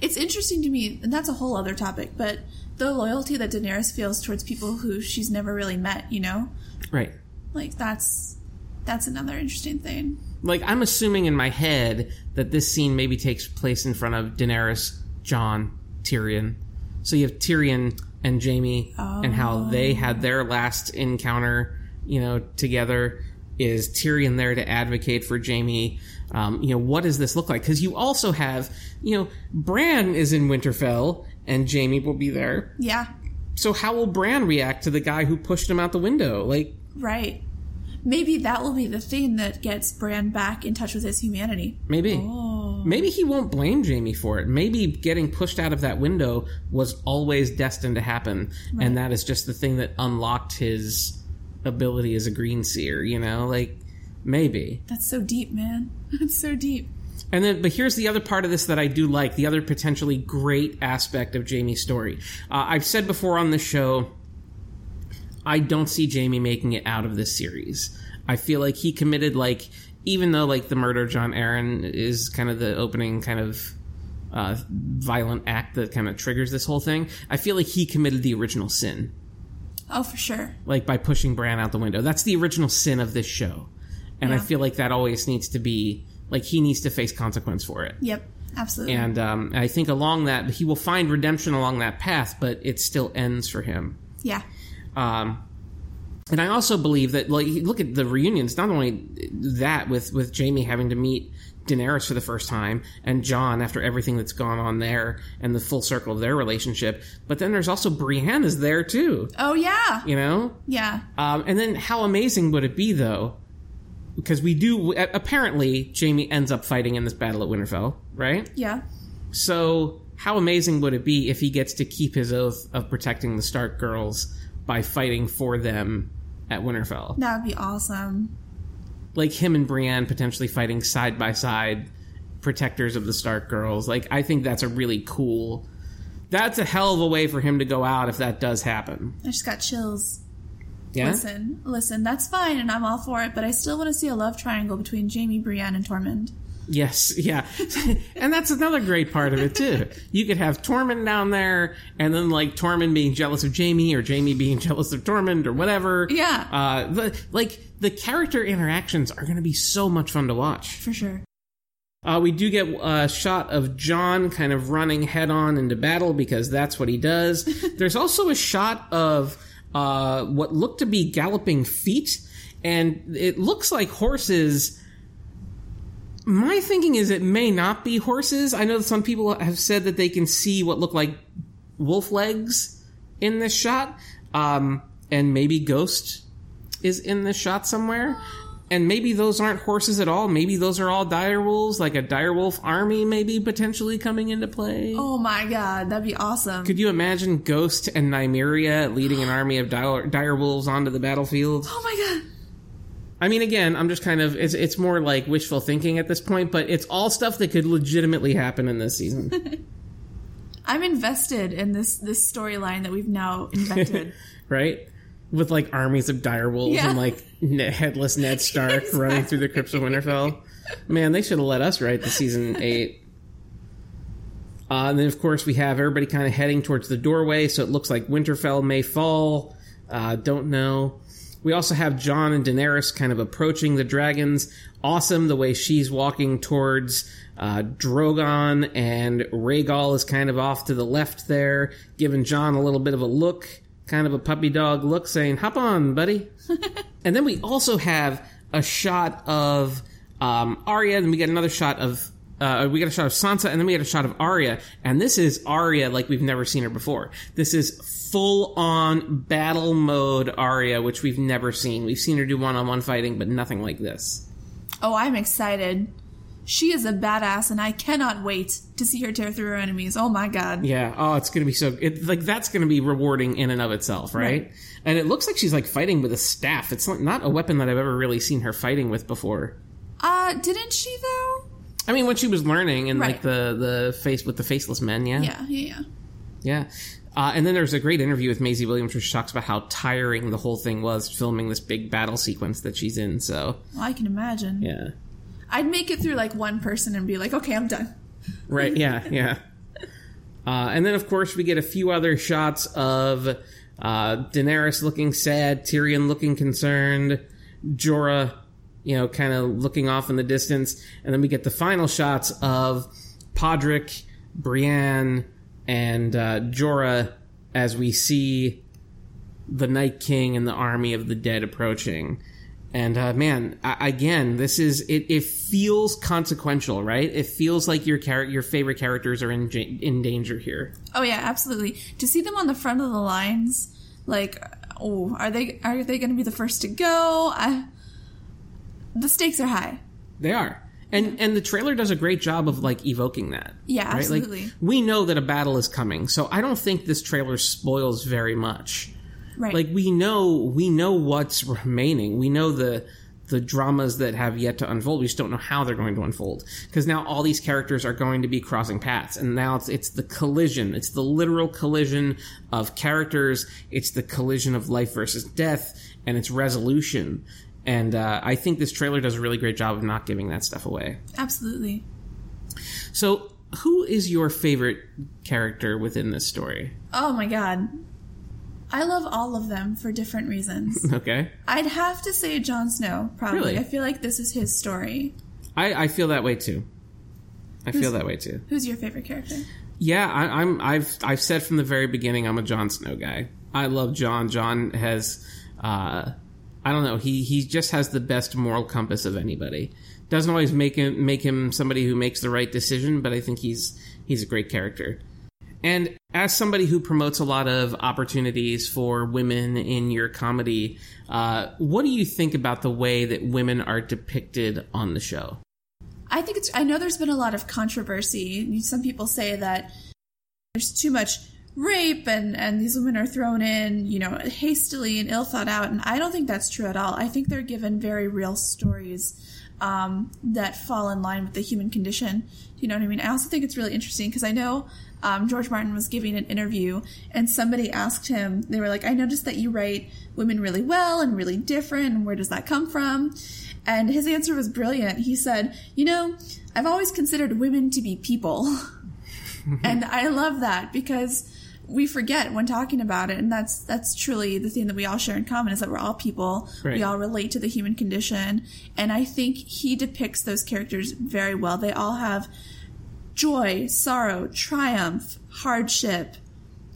It's interesting to me, and that's a whole other topic, but the loyalty that Daenerys feels towards people who she's never really met, you know? Right. Like, that's that's another interesting thing. Like, I'm assuming in my head that this scene maybe takes place in front of Daenerys... Jon, Tyrion. So you have Tyrion and Jaime oh. and how they had their last encounter, you know, together. Is Tyrion there to advocate for Jaime? Um, you know, what does this look like? Because you also have, you know, Bran is in Winterfell and Jaime will be there. Yeah. So how will Bran react to the guy who pushed him out the window? Like, right. Maybe that will be the thing that gets Bran back in touch with his humanity. Maybe. Oh. Maybe he won't blame Jaime for it. Maybe getting pushed out of that window was always destined to happen. Right. And that is just the thing that unlocked his ability as a green seer, you know? Like, Maybe. That's so deep, man. That's so deep. And then, but here's the other part of this that I do like, the other potentially great aspect of Jaime's story. Uh, I've said before on the show, I don't see Jaime making it out of this series. I feel like he committed, like, even though, like, the murder of Jon Arryn is kind of the opening kind of uh, violent act that kind of triggers this whole thing, I feel like he committed the original sin. Oh, for sure. Like, by pushing Bran out the window. That's the original sin of this show. And yeah. I feel like that always needs to be... Like, he needs to face consequence for it. Yep, absolutely. And um, I think along that, he will find redemption along that path, but it still ends for him. Yeah. Um, and I also believe that, like, look at the reunions. Not only that, with, with Jaime having to meet Daenerys for the first time, and Jon after everything that's gone on there, and the full circle of their relationship. But then there's also Brienne is there, too. Oh, yeah. You know? Yeah. Um, and then how amazing would it be, though? Because we do... Apparently, Jaime ends up fighting in this battle at Winterfell, right? Yeah. So, how amazing would it be if he gets to keep his oath of protecting the Stark girls by fighting for them at Winterfell? That would be awesome. Like, him and Brienne potentially fighting side by side, protectors of the Stark girls. Like, I think that's a really cool... That's a hell of a way for him to go out if that does happen. I just got chills. Yeah? Listen, listen, that's fine, and I'm all for it, but I still want to see a love triangle between Jaime, Brienne, and Tormund. Yes, yeah. And that's another great part of it, too. You could have Tormund down there, and then, like, Tormund being jealous of Jaime, or Jaime being jealous of Tormund, or whatever. Yeah. Uh, the, like, the character interactions are going to be so much fun to watch. For sure. Uh, we do get a shot of Jon kind of running head-on into battle, because that's what he does. There's also a shot of... Uh, what looked to be galloping feet, and it looks like horses. My thinking is it may not be horses. I know that some people have said that they can see what look like wolf legs in this shot, um, and maybe Ghost is in this shot somewhere, and maybe those aren't horses at all. Maybe those are all direwolves, like a direwolf army maybe potentially coming into play. Oh my god, that'd be awesome. Could you imagine Ghost and Nymeria leading an army of dire, direwolves onto the battlefield? Oh my god. I mean, again, I'm just kind of, it's, it's more like wishful thinking at this point, but it's all stuff that could legitimately happen in this season. I'm invested in this, this storyline that we've now invented. Right? With, like, armies of direwolves yeah. and, like, ne- headless Ned Stark exactly. running through the crypts of Winterfell. Man, they should have let us write the season eight. Uh, and then, of course, we have everybody kind of heading towards the doorway, so it looks like Winterfell may fall. Uh, don't know. We also have Jon and Daenerys kind of approaching the dragons. Awesome, the way she's walking towards... Uh, Drogon, and Rhaegal is kind of off to the left there, giving Jon a little bit of a look. Kind of a puppy dog look, saying, hop on, buddy. And then we also have a shot of um, Arya, and we get another shot of, uh, we get a shot of Sansa, and then we get a shot of Arya, and this is Arya like we've never seen her before. This is full-on battle mode Arya, which we've never seen. We've seen her do one-on-one fighting, but nothing like this. Oh, I'm excited. She is a badass, and I cannot wait to see her tear through her enemies. Oh, my God. Yeah. Oh, it's going to be so... It, like, that's going to be rewarding in and of itself, right? right? And it looks like she's, like, fighting with a staff. It's not a weapon that I've ever really seen her fighting with before. Uh, didn't she, though? I mean, when she was learning in, right. like, the, the face with the faceless men, yeah? Yeah, yeah, yeah. Yeah. Uh, and then there's a great interview with Maisie Williams where she talks about how tiring the whole thing was filming this big battle sequence that she's in, so... Well, I can imagine. Yeah. I'd make it through, like, one person and be like, okay, I'm done. Right, yeah, yeah. Uh, and then, of course, we get a few other shots of uh, Daenerys looking sad, Tyrion looking concerned, Jorah, you know, kind of looking off in the distance. And then we get the final shots of Podrick, Brienne, and uh, Jorah as we see the Night King and the Army of the Dead approaching. And, uh, man, I- again, this is... It, it feels consequential, right? It feels like your char- your favorite characters are in ja- in danger here. Oh, yeah, absolutely. To see them on the front of the lines, like, oh, are they are they going to be the first to go? I, the stakes are high. They are. And yeah. and the trailer does a great job of, like, evoking that. Yeah, right? Absolutely. Like, we know that a battle is coming, so I don't think this trailer spoils very much. Right. Like, we know we know what's remaining. We know the the dramas that have yet to unfold. We just don't know how they're going to unfold, because now all these characters are going to be crossing paths, and now it's it's the collision. It's the literal collision of characters. It's the collision of life versus death, and it's resolution. And uh, I think this trailer does a really great job of not giving that stuff away. Absolutely. So, who is your favorite character within this story? Oh my god. I love all of them for different reasons. Okay. I'd have to say Jon Snow, probably. Really? I feel like this is his story. I, I feel that way, too. I who's, feel that way, too. Who's your favorite character? Yeah, I, I'm, I've I've said from the very beginning I'm a Jon Snow guy. I love Jon. Jon has... Uh, I don't know. He he just has the best moral compass of anybody. Doesn't always make him make him somebody who makes the right decision, but I think he's he's a great character. And as somebody who promotes a lot of opportunities for women in your comedy, uh, what do you think about the way that women are depicted on the show? I think it's. I know there's been a lot of controversy. Some people say that there's too much rape and, and these women are thrown in, you know, hastily and ill thought out. And I don't think that's true at all. I think they're given very real stories um, that fall in line with the human condition. You know what I mean? I also think it's really interesting because I know um, George Martin was giving an interview and somebody asked him, they were like, I noticed that you write women really well and really different. And where does that come from? And his answer was brilliant. He said, you know, I've always considered women to be people. And I love that because we forget when talking about it, and that's that's truly the thing that we all share in common is that we're all people. Right. We all relate to the human condition, and I think he depicts those characters very well. They all have joy, sorrow, triumph, hardship,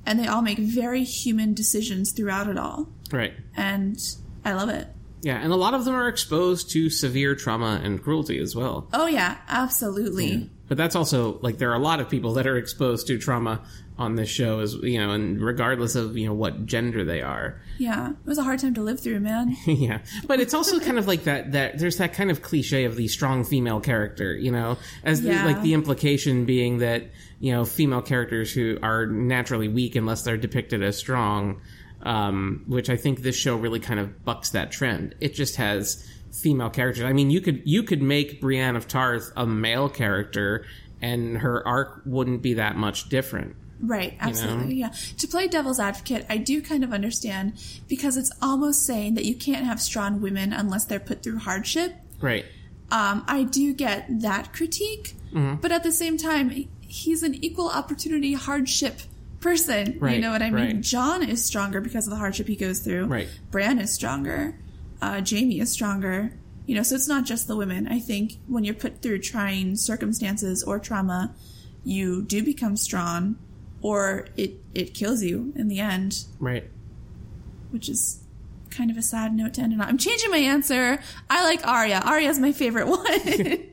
and they all make very human decisions throughout it all. Right. And I love it. Yeah, and a lot of them are exposed to severe trauma and cruelty as well. Oh, yeah, absolutely. Yeah. But that's also, like, there are a lot of people that are exposed to trauma on this show, as you know, and regardless of, you know, what gender they are. Yeah. It was a hard time to live through, man. Yeah. But it's also kind of like that, that there's that kind of cliche of the strong female character, you know, as yeah. the, like the implication being that, you know, female characters who are naturally weak unless they're depicted as strong, um, which I think this show really kind of bucks that trend. It just has female characters. I mean, you could you could make Brienne of Tarth a male character and her arc wouldn't be that much different. Right, absolutely, you know? Yeah. To play devil's advocate, I do kind of understand because it's almost saying that you can't have strong women unless they're put through hardship. Right. Um, I do get that critique, mm-hmm. but at the same time, he's an equal opportunity hardship person. Right, you know what I mean? Right. Jon is stronger because of the hardship he goes through. Right. Bran is stronger. Uh, Jamie is stronger, you know, so it's not just the women. I think when you're put through trying circumstances or trauma, you do become strong or it, it kills you in the end. Right. Which is kind of a sad note to end on. I'm changing my answer. I like Arya. Arya's my favorite one.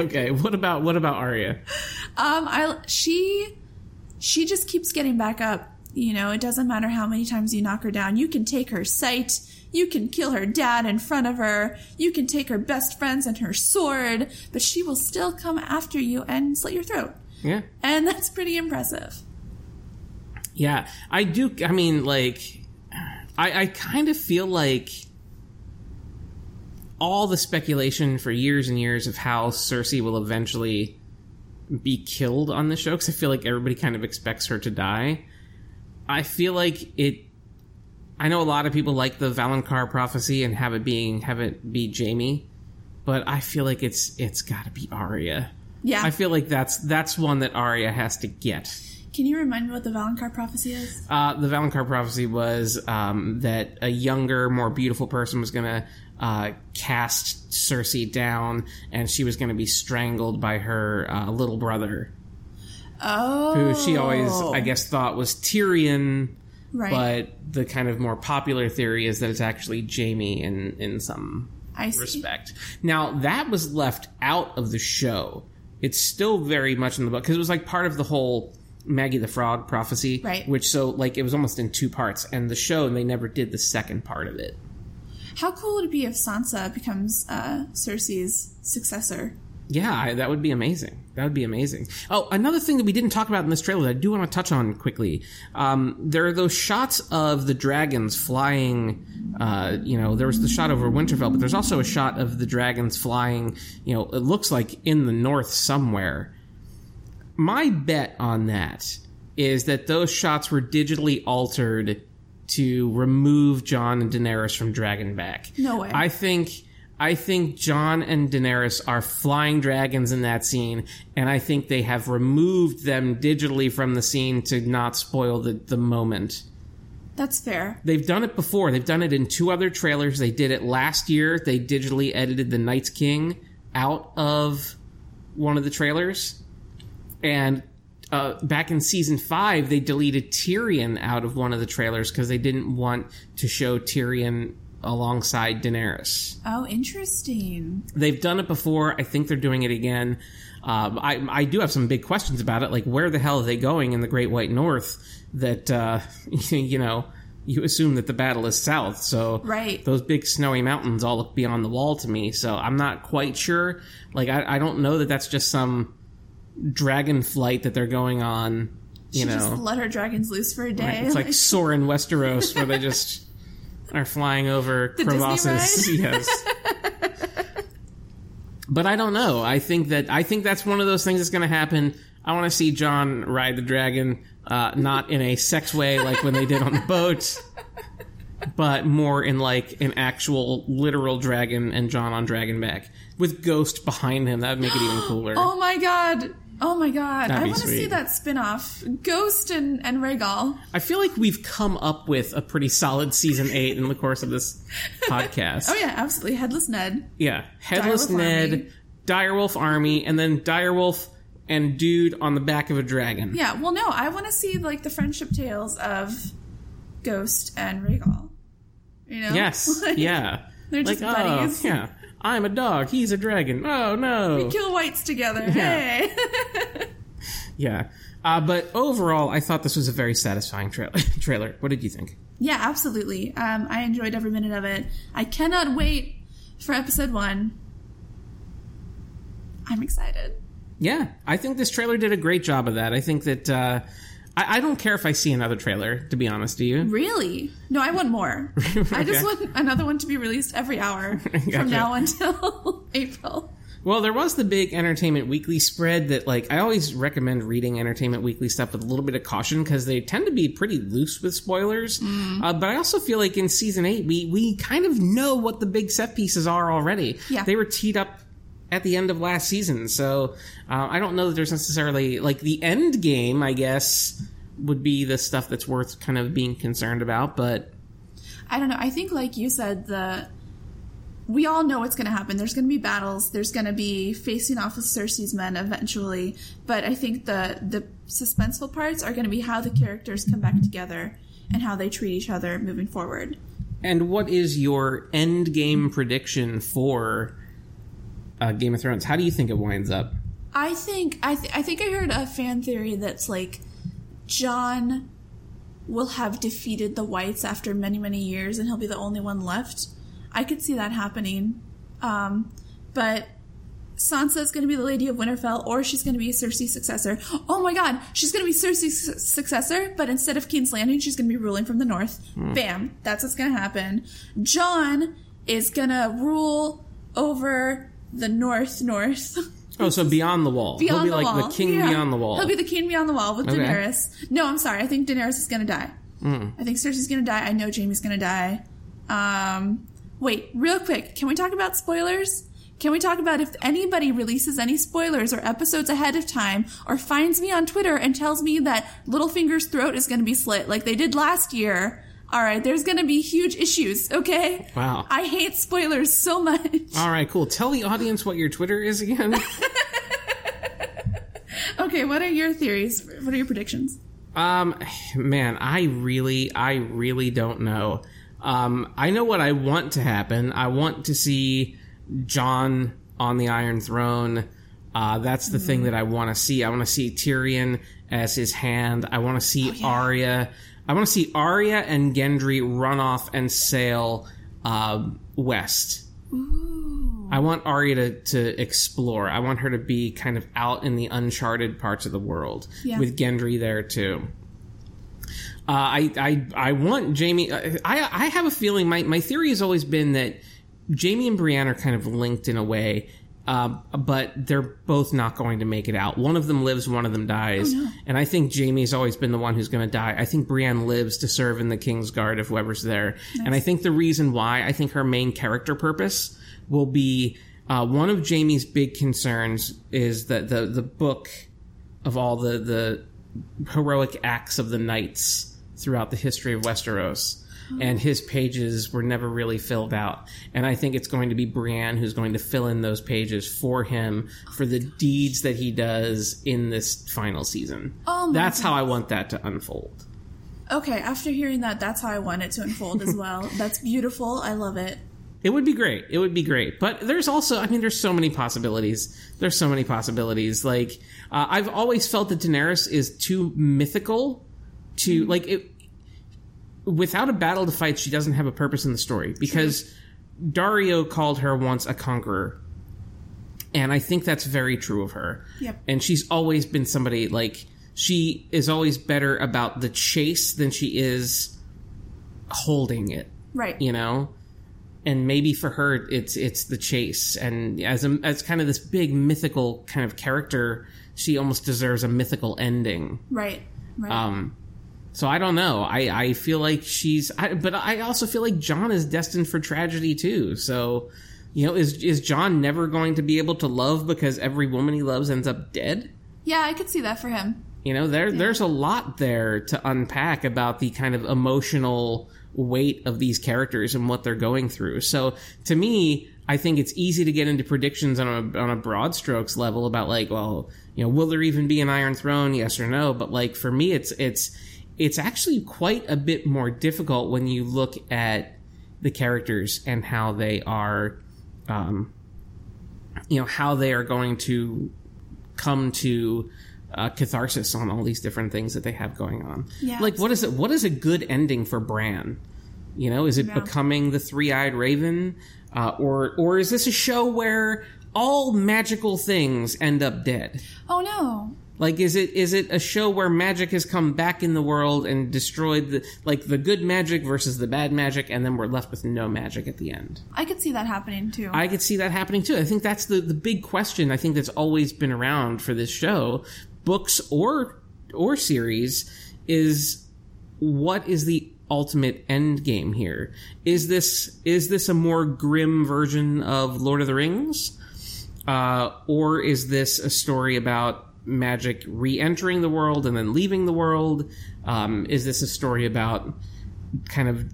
Okay. What about, what about Arya? Um, I, she, she just keeps getting back up. You know, it doesn't matter how many times you knock her down. You can take her sight. You can kill her dad in front of her. You can take her best friends and her sword, but she will still come after you and slit your throat. Yeah. And that's pretty impressive. Yeah. I do. I mean, like, I, I kind of feel like all the speculation for years and years of how Cersei will eventually be killed on the show, because I feel like everybody kind of expects her to die. I feel like it... I know a lot of people like the Valonqar prophecy and have it being have it be Jaime, but I feel like it's it's got to be Arya. Yeah, I feel like that's that's one that Arya has to get. Can you remind me what the Valonqar prophecy is? Uh, the Valonqar prophecy was um, that a younger, more beautiful person was going to uh, cast Cersei down, and she was going to be strangled by her uh, little brother. Oh, who she always, I guess, thought was Tyrion. Right. But the kind of more popular theory is that it's actually Jaime in, in some respect. Now, that was left out of the show. It's still very much in the book, because it was like part of the whole Maggie the Frog prophecy. Right. Which, so, like, it was almost in two parts. And the show, they never did the second part of it. How cool would it be if Sansa becomes uh, Cersei's successor? Yeah, I, that would be amazing. That would be amazing. Oh, another thing that we didn't talk about in this trailer that I do want to touch on quickly. Um, there are those shots of the dragons flying Uh, you know, there was the shot over Winterfell, but there's also a shot of the dragons flying, you know, it looks like in the north somewhere. My bet on that is that those shots were digitally altered to remove Jon and Daenerys from Dragonback. No way. I think... I think Jon and Daenerys are flying dragons in that scene, and I think they have removed them digitally from the scene to not spoil the, the moment. That's fair. They've done it before. They've done it in two other trailers. They did it last year. They digitally edited the Night's King out of one of the trailers. And uh, back in season five, they deleted Tyrion out of one of the trailers because they didn't want to show Tyrion alongside Daenerys. Oh, interesting. They've done it before. I think they're doing it again. Um, I, I do have some big questions about it. Like, where the hell are they going in the Great White North that, uh, you know, you assume that the battle is south. So right. Those big snowy mountains all look beyond the wall to me. So I'm not quite sure. Like, I, I don't know that that's just some dragon flight that they're going on. You she know, just let her dragons loose for a day. Right? It's like Soar in Westeros where they just... are flying over the crevasses. Yes. But I don't know. I think that I think that's one of those things that's going to happen. I want to see Jon ride the dragon, uh, not in a sex way like when they did on the boat, but more in like an actual literal dragon and Jon on Dragonback with Ghost behind him. That would make it even cooler. Oh my god. Oh my god. That'd I want to see that spin-off. Ghost and, and Rhaegal. I feel like we've come up with a pretty solid season eight in the course of this podcast. Oh yeah, absolutely. Headless Ned. Yeah. Headless Direwolf Ned, Army. Direwolf Army, and then Direwolf and dude on the back of a dragon. Yeah, well no, I want to see like the friendship tales of Ghost and Rhaegal. You know? Yes. Like, yeah. They're just like, buddies. Oh, yeah. I'm a dog. He's a dragon. Oh, no. We kill whites together. Yeah. Hey. Yeah. Uh, but overall, I thought this was a very satisfying tra- trailer. What did you think? Yeah, absolutely. Um, I enjoyed every minute of it. I cannot wait for episode one. I'm excited. Yeah. I think this trailer did a great job of that. I think that... Uh, I don't care if I see another trailer, to be honest, do you? Really? No, I want more. Okay. I just want another one to be released every hour gotcha. From now until April. Well, there was the big Entertainment Weekly spread that, like, I always recommend reading Entertainment Weekly stuff with a little bit of caution because they tend to be pretty loose with spoilers. Mm. Uh, but I also feel like in Season eight, we, we kind of know what the big set pieces are already. Yeah. They were teed up at the end of last season, so uh, I don't know that there's necessarily, like, the end game, I guess, would be the stuff that's worth kind of being concerned about, but... I don't know. I think, like you said, the we all know what's going to happen. There's going to be battles. There's going to be facing off with Cersei's men eventually, but I think the, the suspenseful parts are going to be how the characters come back together and how they treat each other moving forward. And what is your end game prediction for... Uh, Game of Thrones? How do you think it winds up? I think I, th- I think I heard a fan theory that's like Jon will have defeated the Whites after many many years and he'll be the only one left. I could see that happening, um, but Sansa is going to be the Lady of Winterfell, or she's going to be Cersei's successor. Oh my god, she's going to be Cersei's su- successor, but instead of King's Landing, she's going to be ruling from the north. Mm. Bam, that's what's going to happen. Jon is going to rule over the north, north. Oh, so beyond the wall. Beyond He'll be the like wall. the king yeah. beyond the wall. He'll be the king beyond the wall with okay. Daenerys. No, I'm sorry. I think Daenerys is going to die. Mm. I think Cersei's going to die. I know Jaime's going to die. Um, wait, real quick. Can we talk about spoilers? Can we talk about if anybody releases any spoilers or episodes ahead of time or finds me on Twitter and tells me that Littlefinger's throat is going to be slit like they did last year? All right, there's going to be huge issues, okay? Wow. I hate spoilers so much. All right, cool. Tell the audience what your Twitter is again. Okay, what are your theories? What are your predictions? Um, man, I really, I really don't know. Um, I know what I want to happen. I want to see Jon on the Iron Throne. Uh, that's the mm. thing that I want to see. I want to see Tyrion as his hand. I want to see oh, yeah. Arya... I want to see Arya and Gendry run off and sail uh, west. Ooh. I want Arya to, to explore. I want her to be kind of out in the uncharted parts of the world yeah. with Gendry there too. Uh, I, I I want Jaime. I I have a feeling my, my theory has always been that Jaime and Brienne are kind of linked in a way, uh, but they're both not going to make it out. One of them lives, one of them dies, oh, no. and I think Jaime's always been the one who's going to die. I think Brienne lives to serve in the King's Guard if whoever's there, nice. And I think the reason why I think her main character purpose will be uh, one of Jaime's big concerns is that the the book of all the the heroic acts of the knights throughout the history of Westeros, oh. and his pages were never really filled out. And I think it's going to be Brienne who's going to fill in those pages for him for the deeds that he does in this final season. Oh my that's God. How I want that to unfold. Okay, after hearing that, that's how I want it to unfold as well. That's beautiful. I love it. It would be great. It would be great. But there's also, I mean, there's so many possibilities. There's so many possibilities. Like, uh, I've always felt that Daenerys is too mythical to, like, it, without a battle to fight, she doesn't have a purpose in the story. Because true. Dario called her once a conqueror. And I think that's very true of her. Yep. And she's always been somebody, like, she is always better about the chase than she is holding it. Right. You know? And maybe for her, it's it's the chase. And as a, as kind of this big mythical kind of character, she almost deserves a mythical ending. Right. Right. Um, So I don't know. I, I feel like she's... I, but I also feel like Jon is destined for tragedy, too. So, you know, is is Jon never going to be able to love because every woman he loves ends up dead? Yeah, I could see that for him. You know, there yeah. there's a lot there to unpack about the kind of emotional weight of these characters and what they're going through. So, to me, I think it's easy to get into predictions on a, on a broad strokes level about, like, well, you know, will there even be an Iron Throne? Yes or no? But, like, for me, it's it's... It's actually quite a bit more difficult when you look at the characters and how they are, um, you know, how they are going to come to uh, catharsis on all these different things that they have going on. Yeah, like, what is it? What is a good ending for Bran? You know, is it yeah. becoming the three-eyed raven, uh, or or is this a show where all magical things end up dead? Oh no. Like, is it is it a show where magic has come back in the world and destroyed the, like, the good magic versus the bad magic, and then we're left with no magic at the end? I could see that happening, too. I could see that happening, too. I think that's the, the big question, I think, that's always been around for this show, books or or series, is what is the ultimate end game here? Is this is this a more grim version of Lord of the Rings? Uh, or is this a story about magic re-entering the world and then leaving the world? Um, is this a story about kind of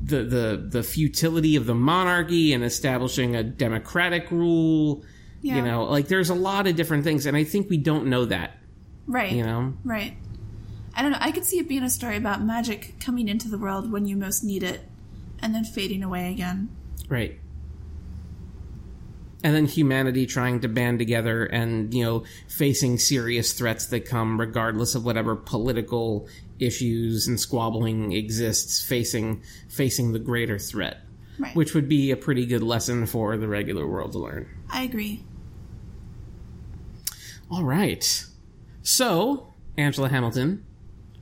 the, the the futility of the monarchy and establishing a democratic rule? Yeah. You know, like, there's a lot of different things, and I think we don't know that. Right. You know? Right. I don't know. I could see it being a story about magic coming into the world when you most need it and then fading away again. Right. And then humanity trying to band together and, you know, facing serious threats that come regardless of whatever political issues and squabbling exists, facing facing the greater threat. Right. Which would be a pretty good lesson for the regular world to learn. I agree. All right. So, Angela Hamilton,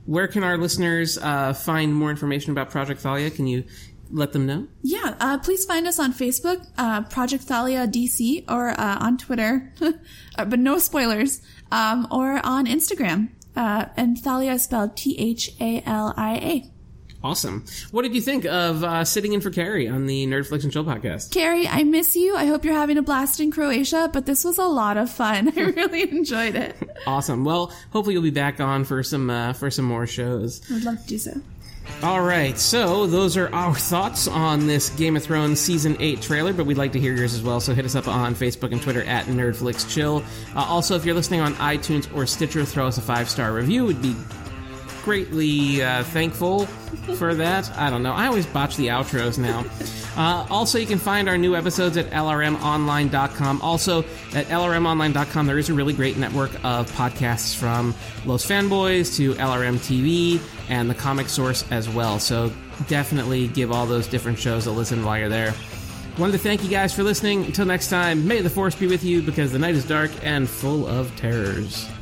where can our listeners uh, find more information about Project Thalia? Can you... let them know? Yeah. Uh, please find us on Facebook, uh, Project Thalia D C, or uh, on Twitter, but no spoilers, um, or on Instagram. Uh, and Thalia is spelled T H A L I A. Awesome. What did you think of uh, sitting in for Carrie on the Nerd Flix and Chill podcast? Carrie, I miss you. I hope you're having a blast in Croatia, but this was a lot of fun. I really enjoyed it. Awesome. Well, hopefully you'll be back on for some uh, for some more shows. I'd love to do so. All right, so those are our thoughts on this Game of Thrones Season eight trailer, but we'd like to hear yours as well, so hit us up on Facebook and Twitter at NerdFlixChill. Uh, also, if you're listening on iTunes or Stitcher, throw us a five-star review. We'd be greatly uh, thankful for that. I don't know. I always botch the outros now. Uh, also, you can find our new episodes at L R M online dot com. Also, at L R M online dot com, there is a really great network of podcasts from Los Fanboys to L R M T V and The Comic Source as well. So definitely give all those different shows a listen while you're there. Wanted to thank you guys for listening. Until next time, may the Force be with you, because the night is dark and full of terrors.